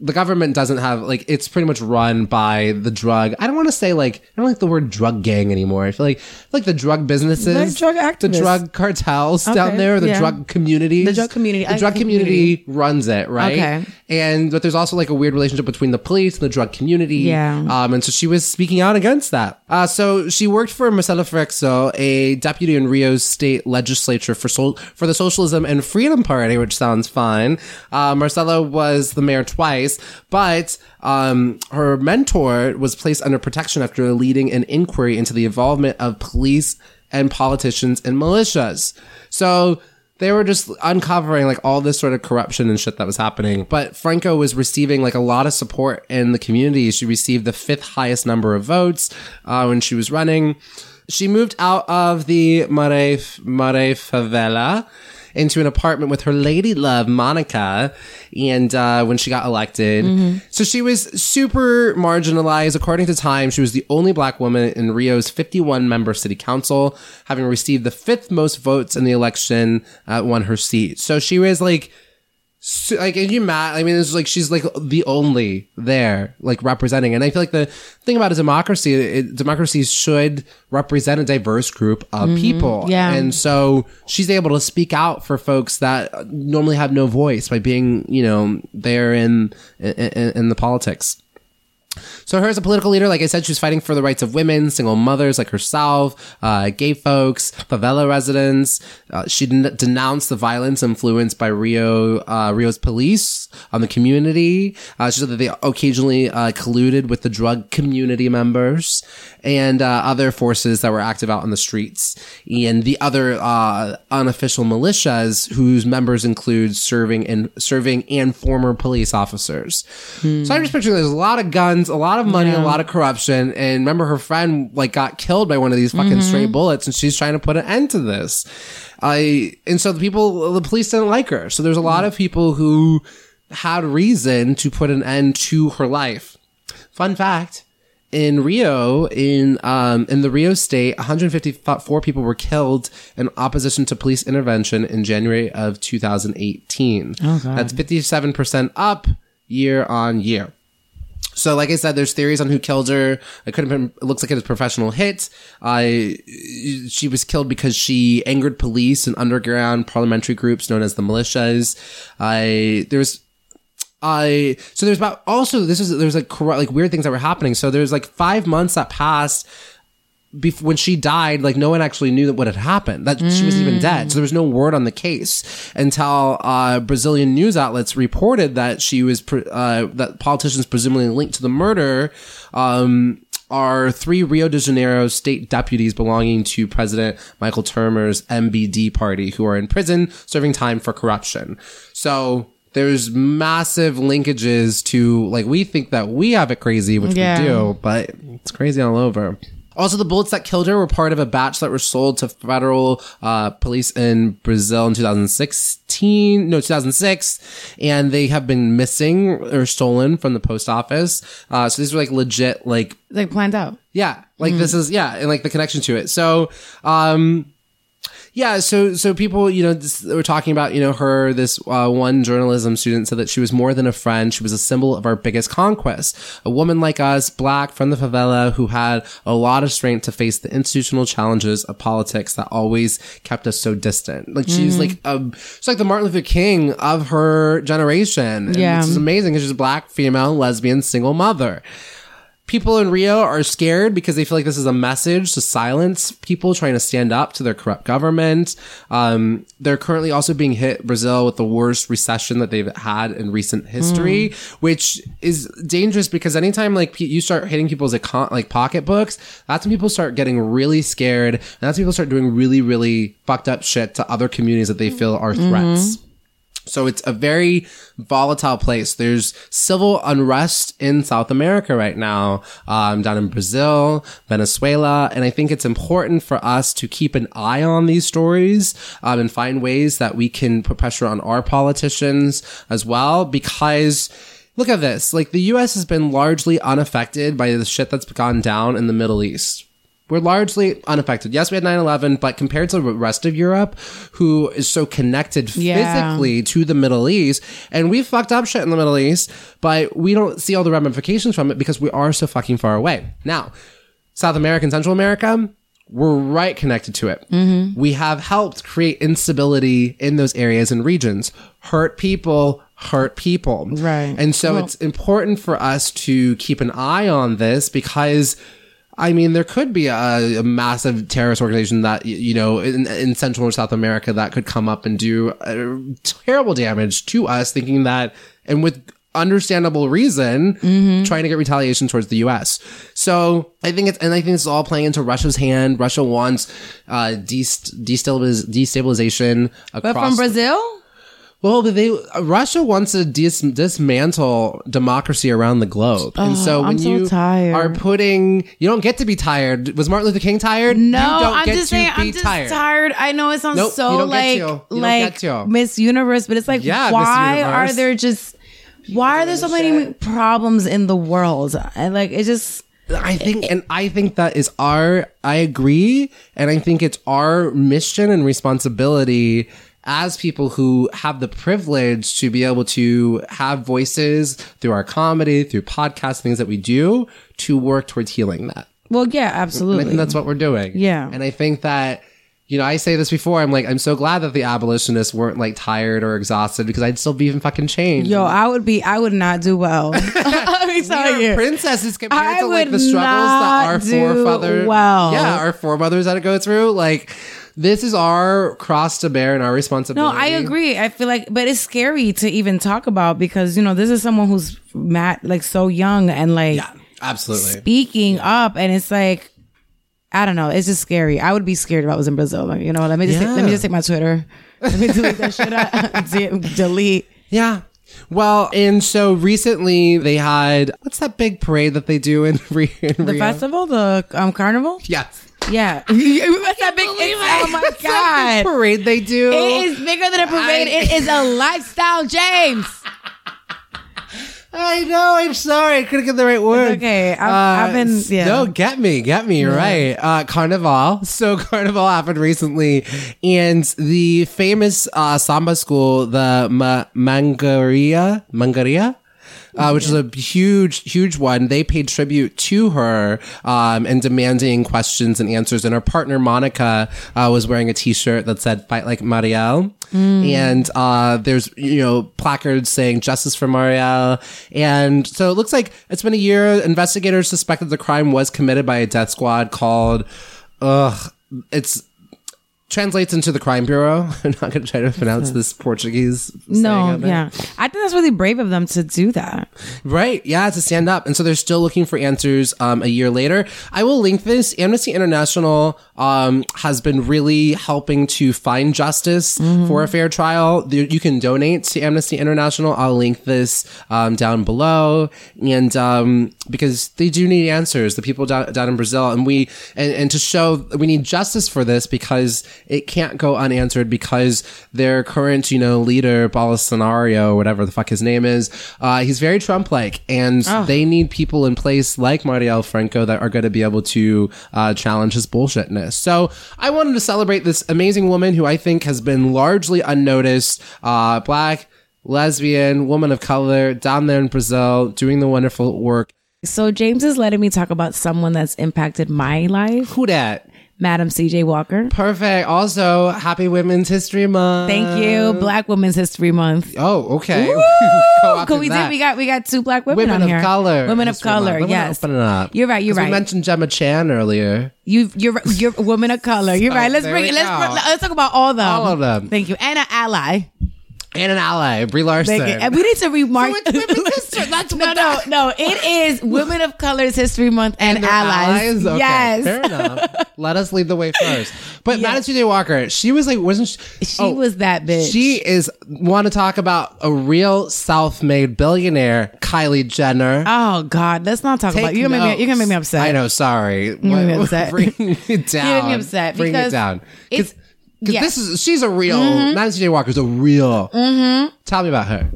the government doesn't have, like, it's pretty much run by the drug. I don't want to say, like, I don't like the word drug gang anymore. I feel like I feel like the drug businesses, the drug, activists. The drug cartels okay. down there, the yeah. drug communities. The drug community. The I drug community, community runs it, right? Okay. And, but there's also, like, a weird relationship between the police and the drug community. Yeah. Um, and so she was speaking out against that. Uh, so she worked for Marcelo Freixo, a deputy in Rio's state legislature for, Sol- for the Socialism and Freedom Party, which sounds fun. Uh, Marcelo was the mayor twice. But um, her mentor was placed under protection after leading an inquiry into the involvement of police and politicians and militias. So they were just uncovering like all this sort of corruption and shit that was happening. But Franco was receiving like a lot of support in the community. She received the fifth highest number of votes uh, when she was running. She moved out of the Mare, Mare Favela into an apartment with her lady love, Monica, and uh, when she got elected. Mm-hmm. So she was super marginalized. According to Time, she was the only black woman in Rio's fifty-one member city council, having received the fifth most votes in the election, uh, won her seat. So she was like So, like, and you mad? I mean, it's like she's like the only there, like representing. And I feel like the thing about a democracy, it, democracies should represent a diverse group of mm-hmm. people. Yeah. And so she's able to speak out for folks that normally have no voice by being, you know, there in in, in the politics. So her as a political leader, like I said, she's fighting for the rights of women, single mothers like herself, uh, gay folks, favela residents. Uh, she den- denounced the violence influenced by Rio uh, Rio's police on the community. Uh, she said that they occasionally uh, colluded with the drug community members and uh, other forces that were active out on the streets. And the other uh, unofficial militias whose members include serving and serving and former police officers. Hmm. So I'm just picturing there's a lot of guns, a lot of money, yeah. a lot of corruption. And remember, her friend like got killed by one of these fucking mm-hmm. stray bullets, and she's trying to put an end to this. I and so the people, the police didn't like her. So there's a lot of people who had reason to put an end to her life. Fun fact: in Rio, in um, in the Rio state, one hundred fifty-four people were killed in opposition to police intervention in January of two thousand eighteen. Oh, God. That's fifty-seven percent up year on year. So, like I said, there's theories on who killed her. It could have been, it looks like it was a professional hit. Uh, she was killed because she angered police and underground parliamentary groups known as the militias. Uh, there's, uh, so there's about, also, this is, there's like, like weird things that were happening. So there's like five months that passed before, when she died, like no one actually knew that what had happened, that mm. she was even dead. So there was no word on the case until uh, Brazilian news outlets reported that she was pre- uh, that politicians presumably linked to the murder um, are three Rio de Janeiro state deputies belonging to President Michael Temer's M B D party who are in prison serving time for corruption. So there's massive linkages to, like, we think that we have it crazy, which yeah. we do, but it's crazy all over. Also, the bullets that killed her were part of a batch that were sold to federal uh, police in Brazil in two thousand sixteen, no, two thousand six, and they have been missing or stolen from the post office. Uh, so these were like legit, like like planned out. Yeah, like mm-hmm. this is yeah, and like the connection to it. So, um, yeah, so so people, you know, this, we're talking about, you know, her. This uh, one journalism student said that she was more than a friend. She was a symbol of our biggest conquest. A woman like us, black, from the favela, who had a lot of strength to face the institutional challenges of politics that always kept us so distant. Like, she's mm-hmm. like a, she's like the Martin Luther King of her generation. And yeah, which is amazing because she's a black, female, lesbian, single mother. People in Rio are scared because they feel like this is a message to silence people trying to stand up to their corrupt government. Um, they're currently also being hit, Brazil, with the worst recession that they've had in recent history, mm. which is dangerous because anytime like you start hitting people's account, like pocketbooks, that's when people start getting really scared. And that's when people start doing really, really fucked up shit to other communities that they feel are mm-hmm. threats. So it's a very volatile place. There's civil unrest in South America right now, um, down in Brazil, Venezuela. And I think it's important for us to keep an eye on these stories um, and find ways that we can put pressure on our politicians as well, because look at this. Like, the U S has been largely unaffected by the shit that's gone down in the Middle East. We're largely unaffected. Yes, we had nine eleven, but compared to the rest of Europe, who is so connected yeah. physically to the Middle East, and we fucked up shit in the Middle East, but we don't see all the ramifications from it because we are so fucking far away. Now, South America and Central America, we're right connected to it. Mm-hmm. We have helped create instability in those areas and regions, hurt people, hurt people. Right. And so well, it's important for us to keep an eye on this because, I mean, there could be a, a massive terrorist organization that, you know, in, in Central or South America that could come up and do uh, terrible damage to us, thinking that, and with understandable reason, mm-hmm. trying to get retaliation towards the U S. So I think it's, and I think it's all playing into Russia's hand. Russia wants uh, dest- destabiliz- destabilization across. But from Brazil? Well, they Russia wants to dis- dismantle democracy around the globe. Oh, and so when so you tired. are putting, you don't get to be tired. Was Martin Luther King tired? No, you don't I'm get just to saying, be I'm just tired. tired. I know it sounds nope, so like, like Miss Universe, but it's like, yeah, why are there just, why are there so many shit. problems in the world? And like, it just, I think, and I think that is our, I agree. And I think it's our mission and responsibility as people who have the privilege to be able to have voices through our comedy, through podcasts, things that we do, to work towards healing that. Well, yeah, absolutely. And I think that's what we're doing. Yeah. And I think that, you know, I say this before, I'm like, I'm so glad that the abolitionists weren't like tired or exhausted, because I'd still be in fucking chains. Yo, I would be, I would not do well. Let me tell we you. Princesses compared I to like the struggles that our forefathers, well. yeah, our foremothers had to go through. Like, this is our cross to bear and our responsibility. No, I agree. I feel like, but it's scary to even talk about, because, you know, this is someone who's mad, like so young and like, yeah, absolutely speaking yeah. up, and it's like, I don't know. It's just scary. I would be scared if I was in Brazil. Like, you know, let me just yeah. take, let me just take my Twitter. Let me delete that shit out. De- delete. Yeah. Well, and so recently they had, what's that big parade that they do in, Re- in the Rio? The festival? The um, carnival? Yes. Yeah. What's that big, oh my God. That big parade they do? It is bigger than a parade. I... It is a lifestyle, James. I know. I'm sorry. I couldn't get the right word. It's okay. I've, uh, I've been... Yeah. No, get me. Get me. You're yeah. right. Uh, Carnival. So Carnival happened recently. And the famous uh, samba school, the Ma- Mangaria, Mangaria? Uh, which is a huge, huge one. They paid tribute to her um, and demanding questions and answers. And her partner, Monica, uh, was wearing a T-shirt that said, "Fight like Marielle." Mm. And uh, there's, you know, placards saying "Justice for Marielle." And so it looks like it's been a year. Investigators suspect that the crime was committed by a death squad called, ugh, it's... translates into the Crime Bureau. I'm not going to try to pronounce this Portuguese. No, yeah. I think that's really brave of them to do that. Right. Yeah, to stand up. And so they're still looking for answers um, a year later. I will link this. Amnesty International um, has been really helping to find justice mm-hmm. for a fair trial. You can donate to Amnesty International. I'll link this um, down below. And um, because they do need answers, the people down, down in Brazil. And we, and, and to show we need justice for this, because it can't go unanswered, because their current, you know, leader, Bolsonaro, whatever the fuck his name is, uh, he's very Trump-like. And oh. they need people in place like Marielle Franco that are going to be able to uh, challenge his bullshitness. So I wanted to celebrate this amazing woman who I think has been largely unnoticed, uh, black, lesbian, woman of color down there in Brazil doing the wonderful work. So James is letting me talk about someone that's impacted my life. Who dat? Madam C J. Walker. Perfect. Also, happy Women's History Month. Thank you. Black Women's History Month. Oh, okay. Cool. We did. We got we got two black women, women on here. Women of color. Women of color. Women, yes. Open it up. You're right. You're right. We mentioned Gemma Chan earlier. You you're you're women of color. You're so, right. Let's bring it. Let's bring, let's talk about all of them. All of them. Thank you. And an ally. And an ally, Brie Larson. And we need to remark. So it's women's That's no, no, no. It is Women of Color's History Month and, and allies. allies? Okay, yes, fair enough. Let us lead the way first. But yes. Madam C J. Walker, she was like, wasn't she? She oh, was that bitch. She is. Want to talk about a real self-made billionaire, Kylie Jenner? Oh God, let's not talk Take about. You're gonna, make me, you're gonna make me upset. I know. Sorry. You're gonna make me upset. Bring it down. You're gonna be upset. Bring it down. It's. Because yes. this is, she's a real, mm-hmm. Madam C J. Walker's a real. Mm-hmm. Tell me about her.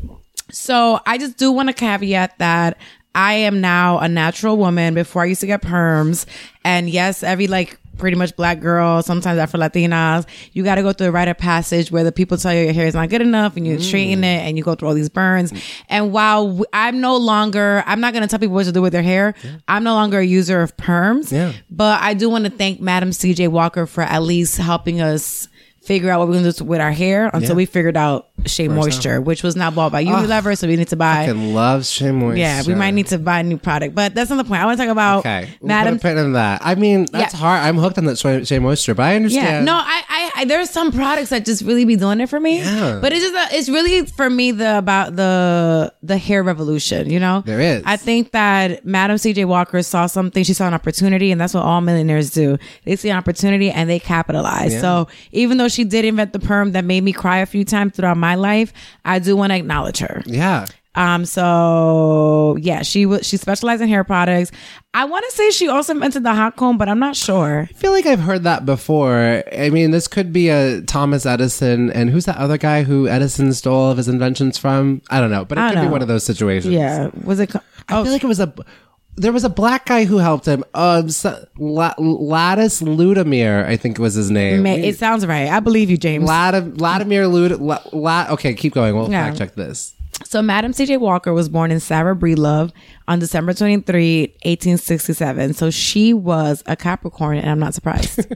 So I just do want to caveat that I am now a natural woman. Before I used to get perms. And yes, every like pretty much black girl, sometimes Afro Latinas, you got to go through a rite of passage where the people tell you your hair is not good enough and you're mm. treating it and you go through all these burns. Mm. And while I'm no longer, I'm not going to tell people what to do with their hair. Yeah. I'm no longer a user of perms. Yeah. But I do want to thank Madam C J. Walker for at least helping us figure out what we're going to do with our hair until yeah. we figured out Shea Moisture, which was not bought by Unilever, oh, so we need to buy. I fucking love Shea Moisture. Yeah, we might need to buy a new product, but that's not the point. I want to talk about okay. we'll Madam. Put a pin in that. I mean, that's yeah. hard. I'm hooked on that Shea Moisture, but I understand. Yeah, no, I, I, I there's some products that just really be doing it for me. Yeah. But it's just a, it's really for me the about the the hair revolution. You know, there is. I think that Madam C J. Walker saw something. She saw an opportunity, and that's what all millionaires do. They see an opportunity and they capitalize. Yeah. So even though she did invent the perm that made me cry a few times throughout my my life, I do want to acknowledge her. Yeah. Um. So yeah, she w- she specialized in hair products. I want to say she also invented the hot comb, but I'm not sure. I feel like I've heard that before. I mean, this could be a Thomas Edison, and who's that other guy who Edison stole all of his inventions from? I don't know, but it could know. be one of those situations. Yeah. Was it? Co- I oh. feel like it was a. There was a black guy who helped him. Um, so, La- Lattice Ludimir, I think was his name. May, it sounds right. I believe you, James. Lad- Vladimir Lud. La- La- okay, keep going. We'll yeah. fact check this. So, Madam C J. Walker was born in Sarah Breelove on December twenty-third, eighteen sixty-seven. So, she was a Capricorn, and I'm not surprised.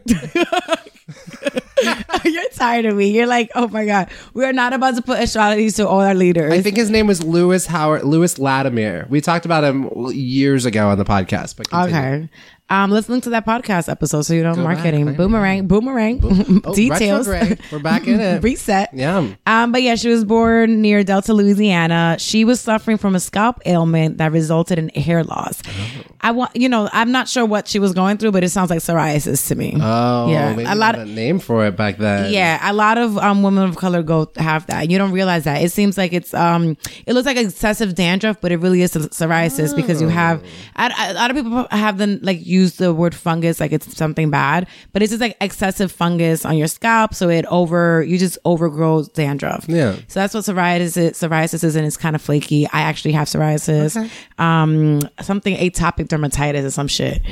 You're tired of me. You're like, oh my God, we are not about to put astrology to all our leaders. I think his name was Lewis Howard, Lewis Latimer. We talked about him years ago on the podcast. But continue. Okay, um, let's link to that podcast episode so you know. Go marketing back, boomerang, boomerang, boomerang. Oh, details. We're back in it. Reset. Yeah. Um, but yeah, she was born near Delta, Louisiana. She was suffering from a scalp ailment that resulted in hair loss. Oh. I want, you know, I'm not sure what she was going through, but it sounds like psoriasis to me. Oh, yeah, maybe a lot of a name for it back then. Yeah, a lot of um women of color go have that. You don't realize that. It seems like it's um, it looks like excessive dandruff, but it really is psoriasis. Oh. Because you have I, I, a lot of people have them like use the word fungus like it's something bad, but it's just like excessive fungus on your scalp, so it over you just overgrow dandruff. Yeah, so that's what psoriasis is, psoriasis is, and it's kind of flaky. I actually have psoriasis. Okay. Um, something atopic dermatitis or some shit.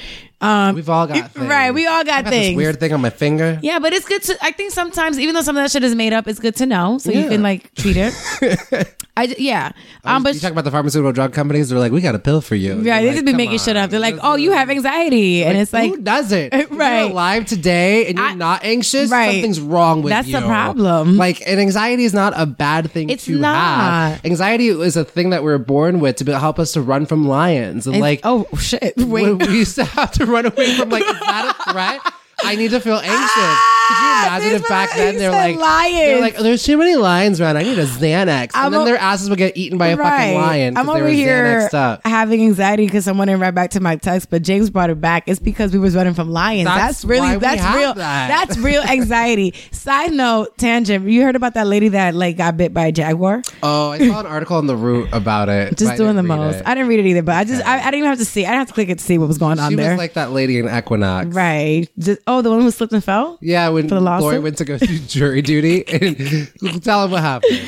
Um, We've all got things. Right, we all got, got things. This weird thing on my finger. Yeah, but it's good to, I think sometimes, even though some of that shit is made up, it's good to know so yeah. you can like treat it. I, yeah. Um, but you talk about the pharmaceutical drug companies, they're like, we got a pill for you. Yeah, they just be making on. shit up. They're like, oh, you have anxiety. Like, and it's like, who doesn't? Right. If you're alive today and you're I, not anxious, right. something's wrong with That's you. That's the problem. Like, and anxiety is not a bad thing it's to not. have. Anxiety is a thing that we're born with to be, help us to run from lions. And it's, like, oh, shit. Wait. We used to have to run away from like, is that a threat? I need to feel anxious. Ah, could you imagine if back then they're like, they're like, there's too many lions around. I need a Xanax. I'm and then o- their asses would get eaten by a right. fucking lion. I'm over here having anxiety because someone didn't write back to my text, but James brought it back. It's because we was running from lions. That's, that's really, that's real. That. That's real anxiety. Side note, tangent. You heard about that lady that like got bit by a jaguar? Oh, I saw an article on The Root about it. Just doing the most. It. I didn't read it either, but I just, okay. I, I didn't even have to see. I didn't have to click it to see what was going she on there. She was like that lady in Equinox. Right. Just, Oh, the one who slipped and fell? Yeah, when Lori went to go do jury duty. And tell him what happened.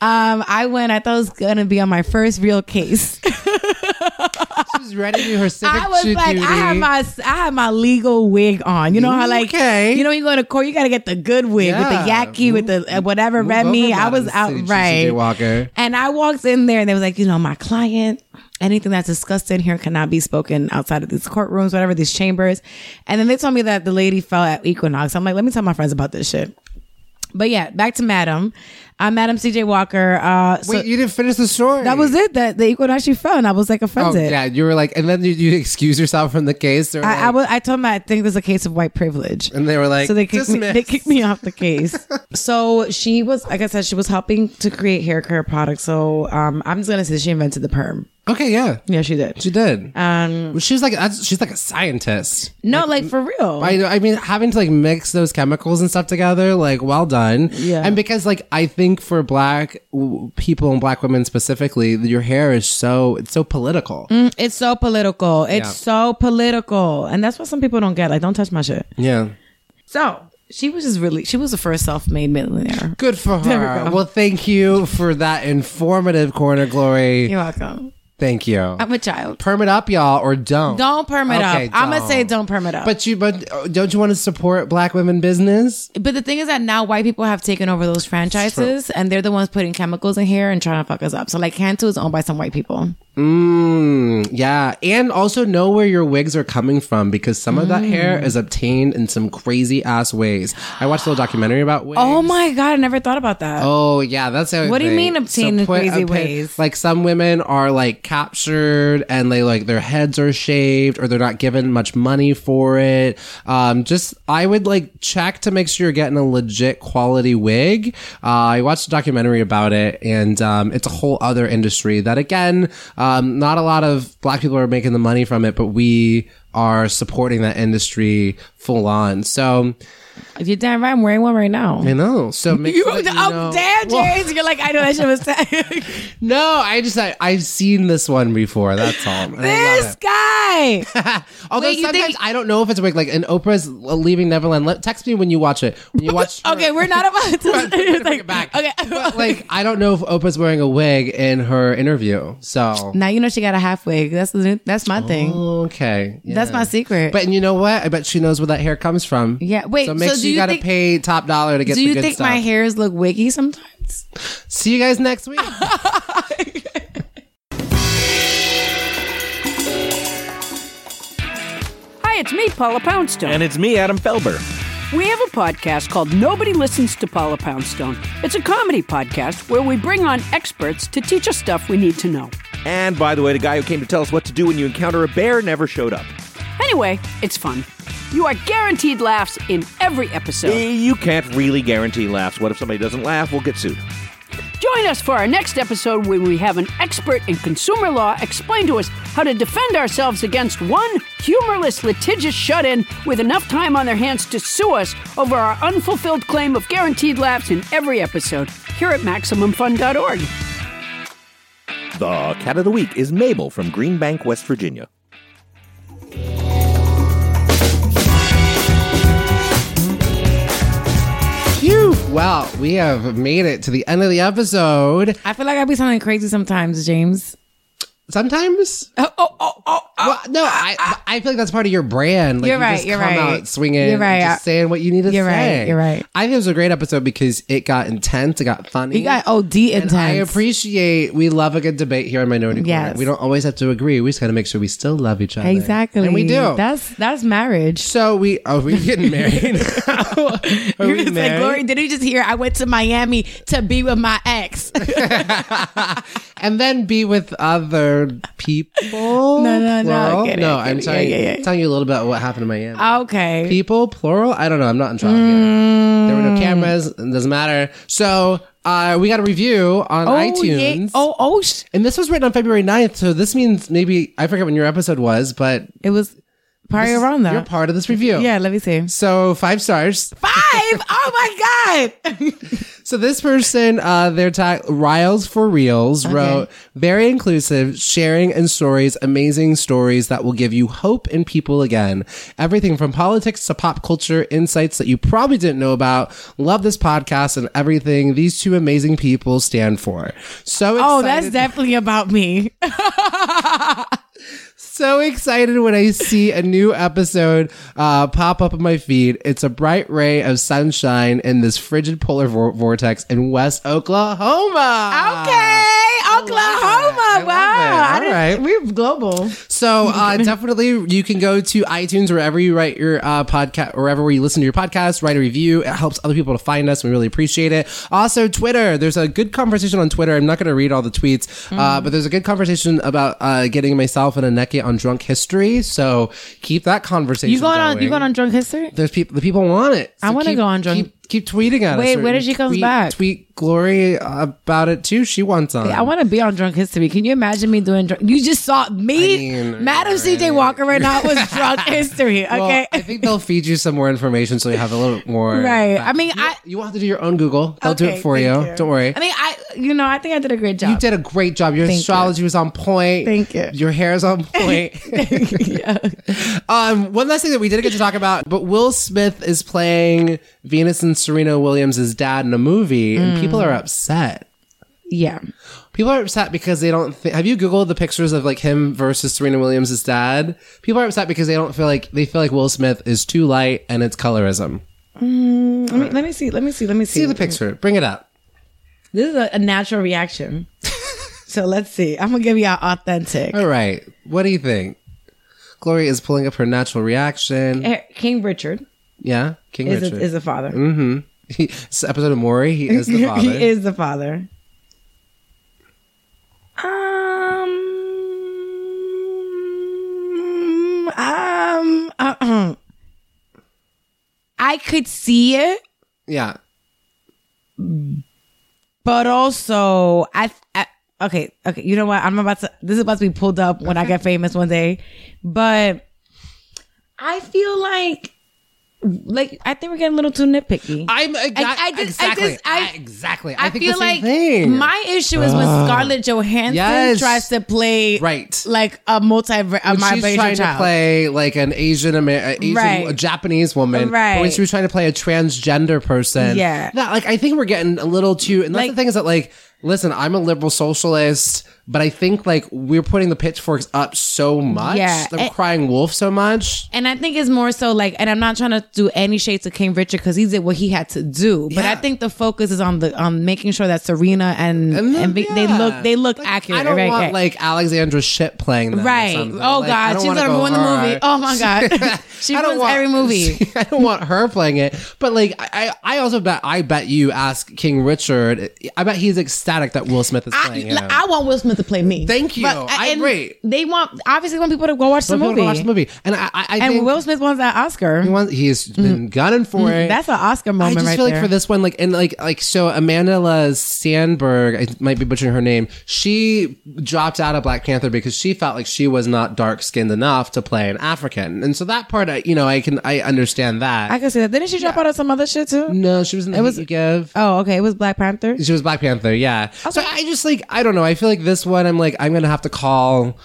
Um, I went. I thought it was going to be on my first real case. She was ready to do her civic duty. I was like, duty. I had my I had my legal wig on. You know how like, okay. you know, you go to court, you got to get the good wig yeah. with the yaki, move, with the uh, whatever, Remy. I was out, right. Walker. And I walked in there and they was like, you know, my client, anything that's discussed in here cannot be spoken outside of these courtrooms, whatever, these chambers. And then they told me that the lady fell at Equinox. I'm like, let me tell my friends about this shit. But yeah, back to Madam. I'm Madam C J. Walker. Uh, so Wait, you didn't finish the story. That was it. That the Equinox actually fell, and I was like offended. Oh, yeah, you were like, and then you, you excuse yourself from the case. Or I, like, I, was, I told them I think there's a case of white privilege, and they were like, so they kicked me, they kicked me off the case. So she was, like I said, she was helping to create hair care products. So um, I'm just gonna say she invented the perm. Okay, yeah, yeah, she did. She did. Um, she was like, she's like a scientist. No, like, like for real. I, I mean, having to like mix those chemicals and stuff together, like, well done. Yeah, and because like I think. For black people and black women specifically, your hair is so it's so political. Mm, it's so political. It's yeah. so political, and that's what some people don't get. Like, don't touch my shit. Yeah. So she was just really she was the first self-made millionaire. Good for her. We well, thank you for that informative corner, Glory. You're welcome. Thank you. I'm a child. Perm it up, y'all, or don't. Don't perm it okay, up. Don't. I'm gonna say don't perm it up. But you, but don't you want to support black women business? But the thing is that now white people have taken over those franchises, and they're the ones putting chemicals in here and trying to fuck us up. So like Cantu is owned by some white people. Mm, yeah, and also know where your wigs are coming from because some of mm. that hair is obtained in some crazy ass ways. I watched a little documentary about wigs. Oh my God, I never thought about that. Oh yeah, that's how. What do you mean obtained so in crazy put, ways? Like some women are like captured and they like their heads are shaved or they're not given much money for it. Um, just I would like check to make sure you're getting a legit quality wig. Uh, I watched a documentary about it, and um, it's a whole other industry that again. Um, Um, not a lot of black people are making the money from it, but we are supporting that industry full on. So if you're damn right, I'm wearing one right now. I know. So make you, sure that, you oh know, damn, James, well, you're like, I know that shit was sad. No, I just I, I've seen this one before. That's all. This guy. Although Wait, sometimes think- I don't know if it's like like in Oprah's Leaving Neverland. Let, text me when you watch it. When you watch. Her, okay, we're not about to right, like, bring it back. Okay, but like I don't know if Oprah's wearing a wig in her interview. So now you know she got a half wig. That's the, that's my oh, thing. Okay, yeah. That's my secret. But you know what? I bet she knows where that hair comes from. Yeah. Wait. So So, so you, you gotta think, pay top dollar to get the good stuff. Do you think my hairs look wiggy sometimes? See you guys next week. Hi, it's me, Paula Poundstone. And it's me, Adam Felber. We have a podcast called Nobody Listens to Paula Poundstone. It's a comedy podcast where we bring on experts to teach us stuff we need to know. And by the way, the guy who came to tell us what to do when you encounter a bear never showed up. Anyway, it's fun. You are guaranteed laughs in every episode. You can't really guarantee laughs. What if somebody doesn't laugh? We'll get sued. Join us for our next episode where we have an expert in consumer law explain to us how to defend ourselves against one humorless, litigious shut-in with enough time on their hands to sue us over our unfulfilled claim of guaranteed laughs in every episode. Here at Maximum Fun dot org. The Cat of the Week is Mabel from Green Bank, West Virginia. Phew. Well, we have made it to the end of the episode. I feel like I be sounding crazy sometimes, James. Sometimes? Oh, oh, oh, oh. Well, no, I, I, I feel like that's part of your brand. Like, you're you right, just you're come right. out swinging, you're right. Just saying what you need to you're say. Right, you're right. I think it was a great episode because it got intense, it got funny. It got O D intense. And I appreciate, we love a good debate here on Minority Corner. Yes. We don't always have to agree. We just got to make sure we still love each other. Exactly. And we do. That's that's marriage. So we, oh, we're getting married now. Are you're we just married? Like, Glory, did you just hear, I went to Miami to be with my ex. And then be with other people. No, no, no. Plural? No, no I'm telling, yeah, yeah, yeah. I'm telling you a little bit about what happened in Miami. Okay. People, plural? I don't know. I'm not in trouble mm. here. There were no cameras. It doesn't matter. So uh, we got a review on oh, iTunes. Yeah. Oh, oh. Sh- and this was written on February ninth. So this means maybe, I forget when your episode was, but. It was probably this, around that. You're part of this review. Yeah, let me see. So five stars. Five? Oh my God. So this person, uh, their tag, Riles for Reals, okay. wrote, very inclusive, sharing and stories, amazing stories that will give you hope in people again. Everything from politics to pop culture, insights that you probably didn't know about. Love this podcast and everything these two amazing people stand for. So excited. Oh, that's definitely about me. So excited when I see a new episode uh, pop up on my feed. It's a bright ray of sunshine in this frigid polar vor- vortex in West Oklahoma. Okay. Oklahoma. Wow. All right. We're global. So uh, definitely you can go to iTunes, wherever you write your uh, podcast, wherever you listen to your podcast, write a review. It helps other people to find us. We really appreciate it. Also, Twitter. There's a good conversation on Twitter. I'm not going to read all the tweets, mm. uh, but there's a good conversation about uh, getting myself and Aneke on Drunk History. So keep that conversation you going. On, you going on Drunk History? There's people. The people want it. So I want to go on Drunk History. Keep tweeting at Wait, us. Wait, when did she come back? Tweet Glory about it too. She wants on. I want to be on Drunk History. Can you imagine me doing drunk? You just saw me, I mean, Madam right. C J. Walker right now was Drunk History. Okay, well, I think they'll feed you some more information so you have a little bit more. Right. Back. I mean, you, I you have to do your own Google. They'll okay, do it for you. you. Don't worry. I mean, I you know I think I did a great job. You did a great job. Your thank astrology you. Was on point. Thank you. Your hair is on point. Yeah. Um, one last thing that we didn't get to talk about, but Will Smith is playing Venus and Serena Williams' dad in a movie, and mm. people are upset. Yeah. People are upset because they don't think... Have you Googled the pictures of like him versus Serena Williams' dad? People are upset because they don't feel like... They feel like Will Smith is too light and it's colorism. Mm, let, me, let me see. Let me see. Let me see. See the picture. Bring it up. This is a, a natural reaction. So let's see. I'm going to give you an authentic. All right. What do you think? Gloria is pulling up her natural reaction. King Richard. Yeah, King is Richard. A, is the father. Mm-hmm. He, this episode of Maury, he is the father. He is the father. Um, um, uh-uh. I could see it. Yeah. But also, I, I okay, okay. You know what? I'm about to. This is about to be pulled up when okay. I get famous one day. But I feel like, like I think we're getting a little too nitpicky. I'm I, I, I just, exactly, I just, I, I, exactly. I, I think feel the same like thing. My issue is when uh, Scarlett Johansson yes. tries to play right. like a multi, a multiracial she's trying child. to play like an Asian American, Asian, right. a Japanese woman, right? But when she was trying to play a transgender person, yeah. That, like I think we're getting a little too. And that's like, the thing is that like. Listen, I'm a liberal socialist, but I think like we're putting the pitchforks up so much, yeah, the and, crying wolf so much. And I think it's more so like, and I'm not trying to do any shade to King Richard because he did what he had to do, but yeah. I think the focus is on the on making sure that Serena and and, then, and yeah. they look they look like, accurate. I don't right, want right. like Alexandra Shit playing them. Right? Or oh like, God, she's gonna ruin the movie. Oh my God, she ruins want, every movie. She, I don't want her playing it. But like, I I also bet I bet you ask King Richard, I bet he's excited that Will Smith is playing. I, him. I want Will Smith to play me. Thank you. But, I agree. They want obviously want people to go watch the movie. Watch the movie, and I, I, I and think Will Smith wants that Oscar. He wants. He's mm-hmm. been gunning for mm-hmm. it. That's an Oscar moment. I just right feel there. like for this one, like and like like so, Amanda Sandberg, I might be butchering her name. She dropped out of Black Panther because she felt like she was not dark skinned enough to play an African, and so that part, I, you know, I can I understand that. I can see that. Didn't she drop yeah. out of some other shit too? No, she was in the it was, Give. Oh, okay. It was Black Panther. She was Black Panther. Yeah. Yeah. Okay. So I just like, I don't know. I feel like this one, I'm like, I'm going to have to call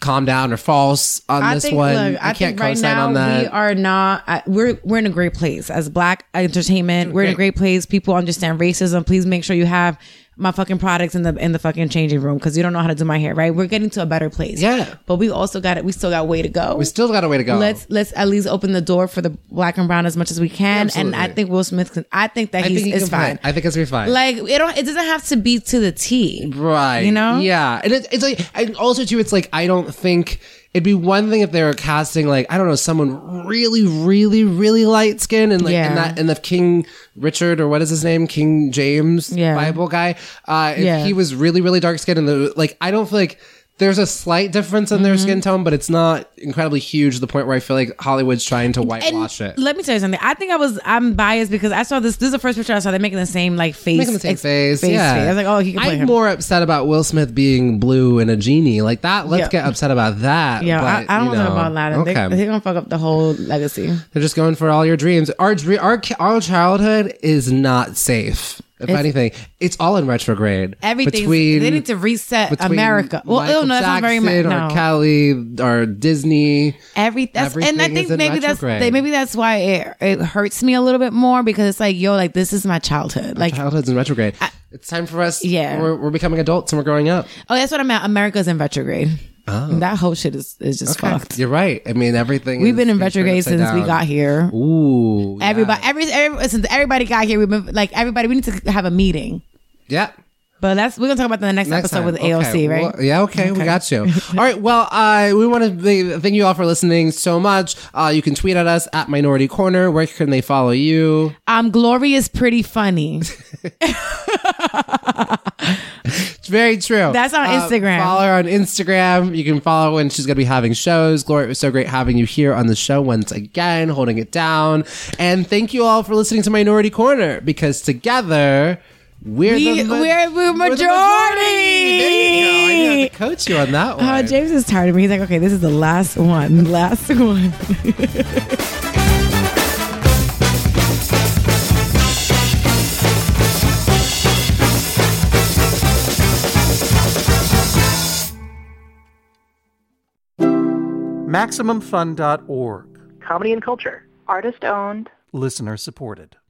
Calm Down or False on I this think, one. Look, I, I can't think right now on that. We are not, I, we're, we're in a great place as Black entertainment. We're great. in a great place. People understand racism. Please make sure you have my fucking products in the in the fucking changing room because you don't know how to do my hair, right? We're getting to a better place. Yeah. But we also got it. We still got a way to go. We still got a way to go. Let's let's at least open the door for the Black and brown as much as we can. Absolutely. And I think Will Smith can, I think that I he's think he is fine. I think it's gonna be fine. Like it don't it doesn't have to be to the T. Right. You know? Yeah. And it, it's like and also too, it's like I don't think it'd be one thing if they were casting like, I don't know, someone really, really, really light skinned and like yeah. and that and the King Richard or what is his name? King James yeah. Bible guy. Uh if yeah. he was really, really dark skinned and the like I don't feel like there's a slight difference in their mm-hmm. skin tone, but it's not incredibly huge to the point where I feel like Hollywood's trying to whitewash and it. Let me tell you something. I think I was, I'm biased because I saw this. This is the first picture I saw. They're making the same like face. Making the same ex- face. face, yeah. Face. I was like, oh, he can play I'm him. more upset about Will Smith being blue and a genie. Like that, let's yeah. get upset about that. Yeah, but, I, I don't know about Aladdin. Okay. They're, they're going to fuck up the whole legacy. They're just going for all your dreams. Our, our, our childhood is not safe. If it's, anything, it's all in retrograde. Everything between, they need to reset America. Well, Michael no, that's Jackson, not very much. No. Or Kelly, or Disney. Every, that's, everything, and I think maybe retrograde. that's maybe that's why it it hurts me a little bit more because it's like, yo, like this is my childhood. Like my childhood's in retrograde. I, it's time for us. Yeah, we're, we're becoming adults and we're growing up. Oh, that's what I meant. America's in retrograde. Oh. That whole shit is, is just okay. fucked. You're right. I mean, everything. We've been in retrograde since down. we got here. Ooh, everybody, yeah. every, every since everybody got here, we've been like everybody. We need to have a meeting. Yeah. But that's we're gonna talk about that in the next, next episode time. with okay. A O C, right? Well, yeah, okay, okay, we got you. All right, well, uh, we want to th- thank you all for listening so much. Uh, you can tweet at us at Minority Corner. Where can they follow you? Um, Glory is pretty funny. Very true. That's on uh, Instagram. Follow her on Instagram. You can follow when she's gonna be having shows. Glory, it was so great having you here on the show once again, holding it down. And thank you all for listening to Minority Corner because together. We're we, the, we're, we're majority. We're the majority. There you go. I didn't have to coach you on that one. Uh, James is tired of me. He's like, okay, this is the last one. Last one. Maximum Fun dot org. Comedy and culture. Artist owned. Listener supported.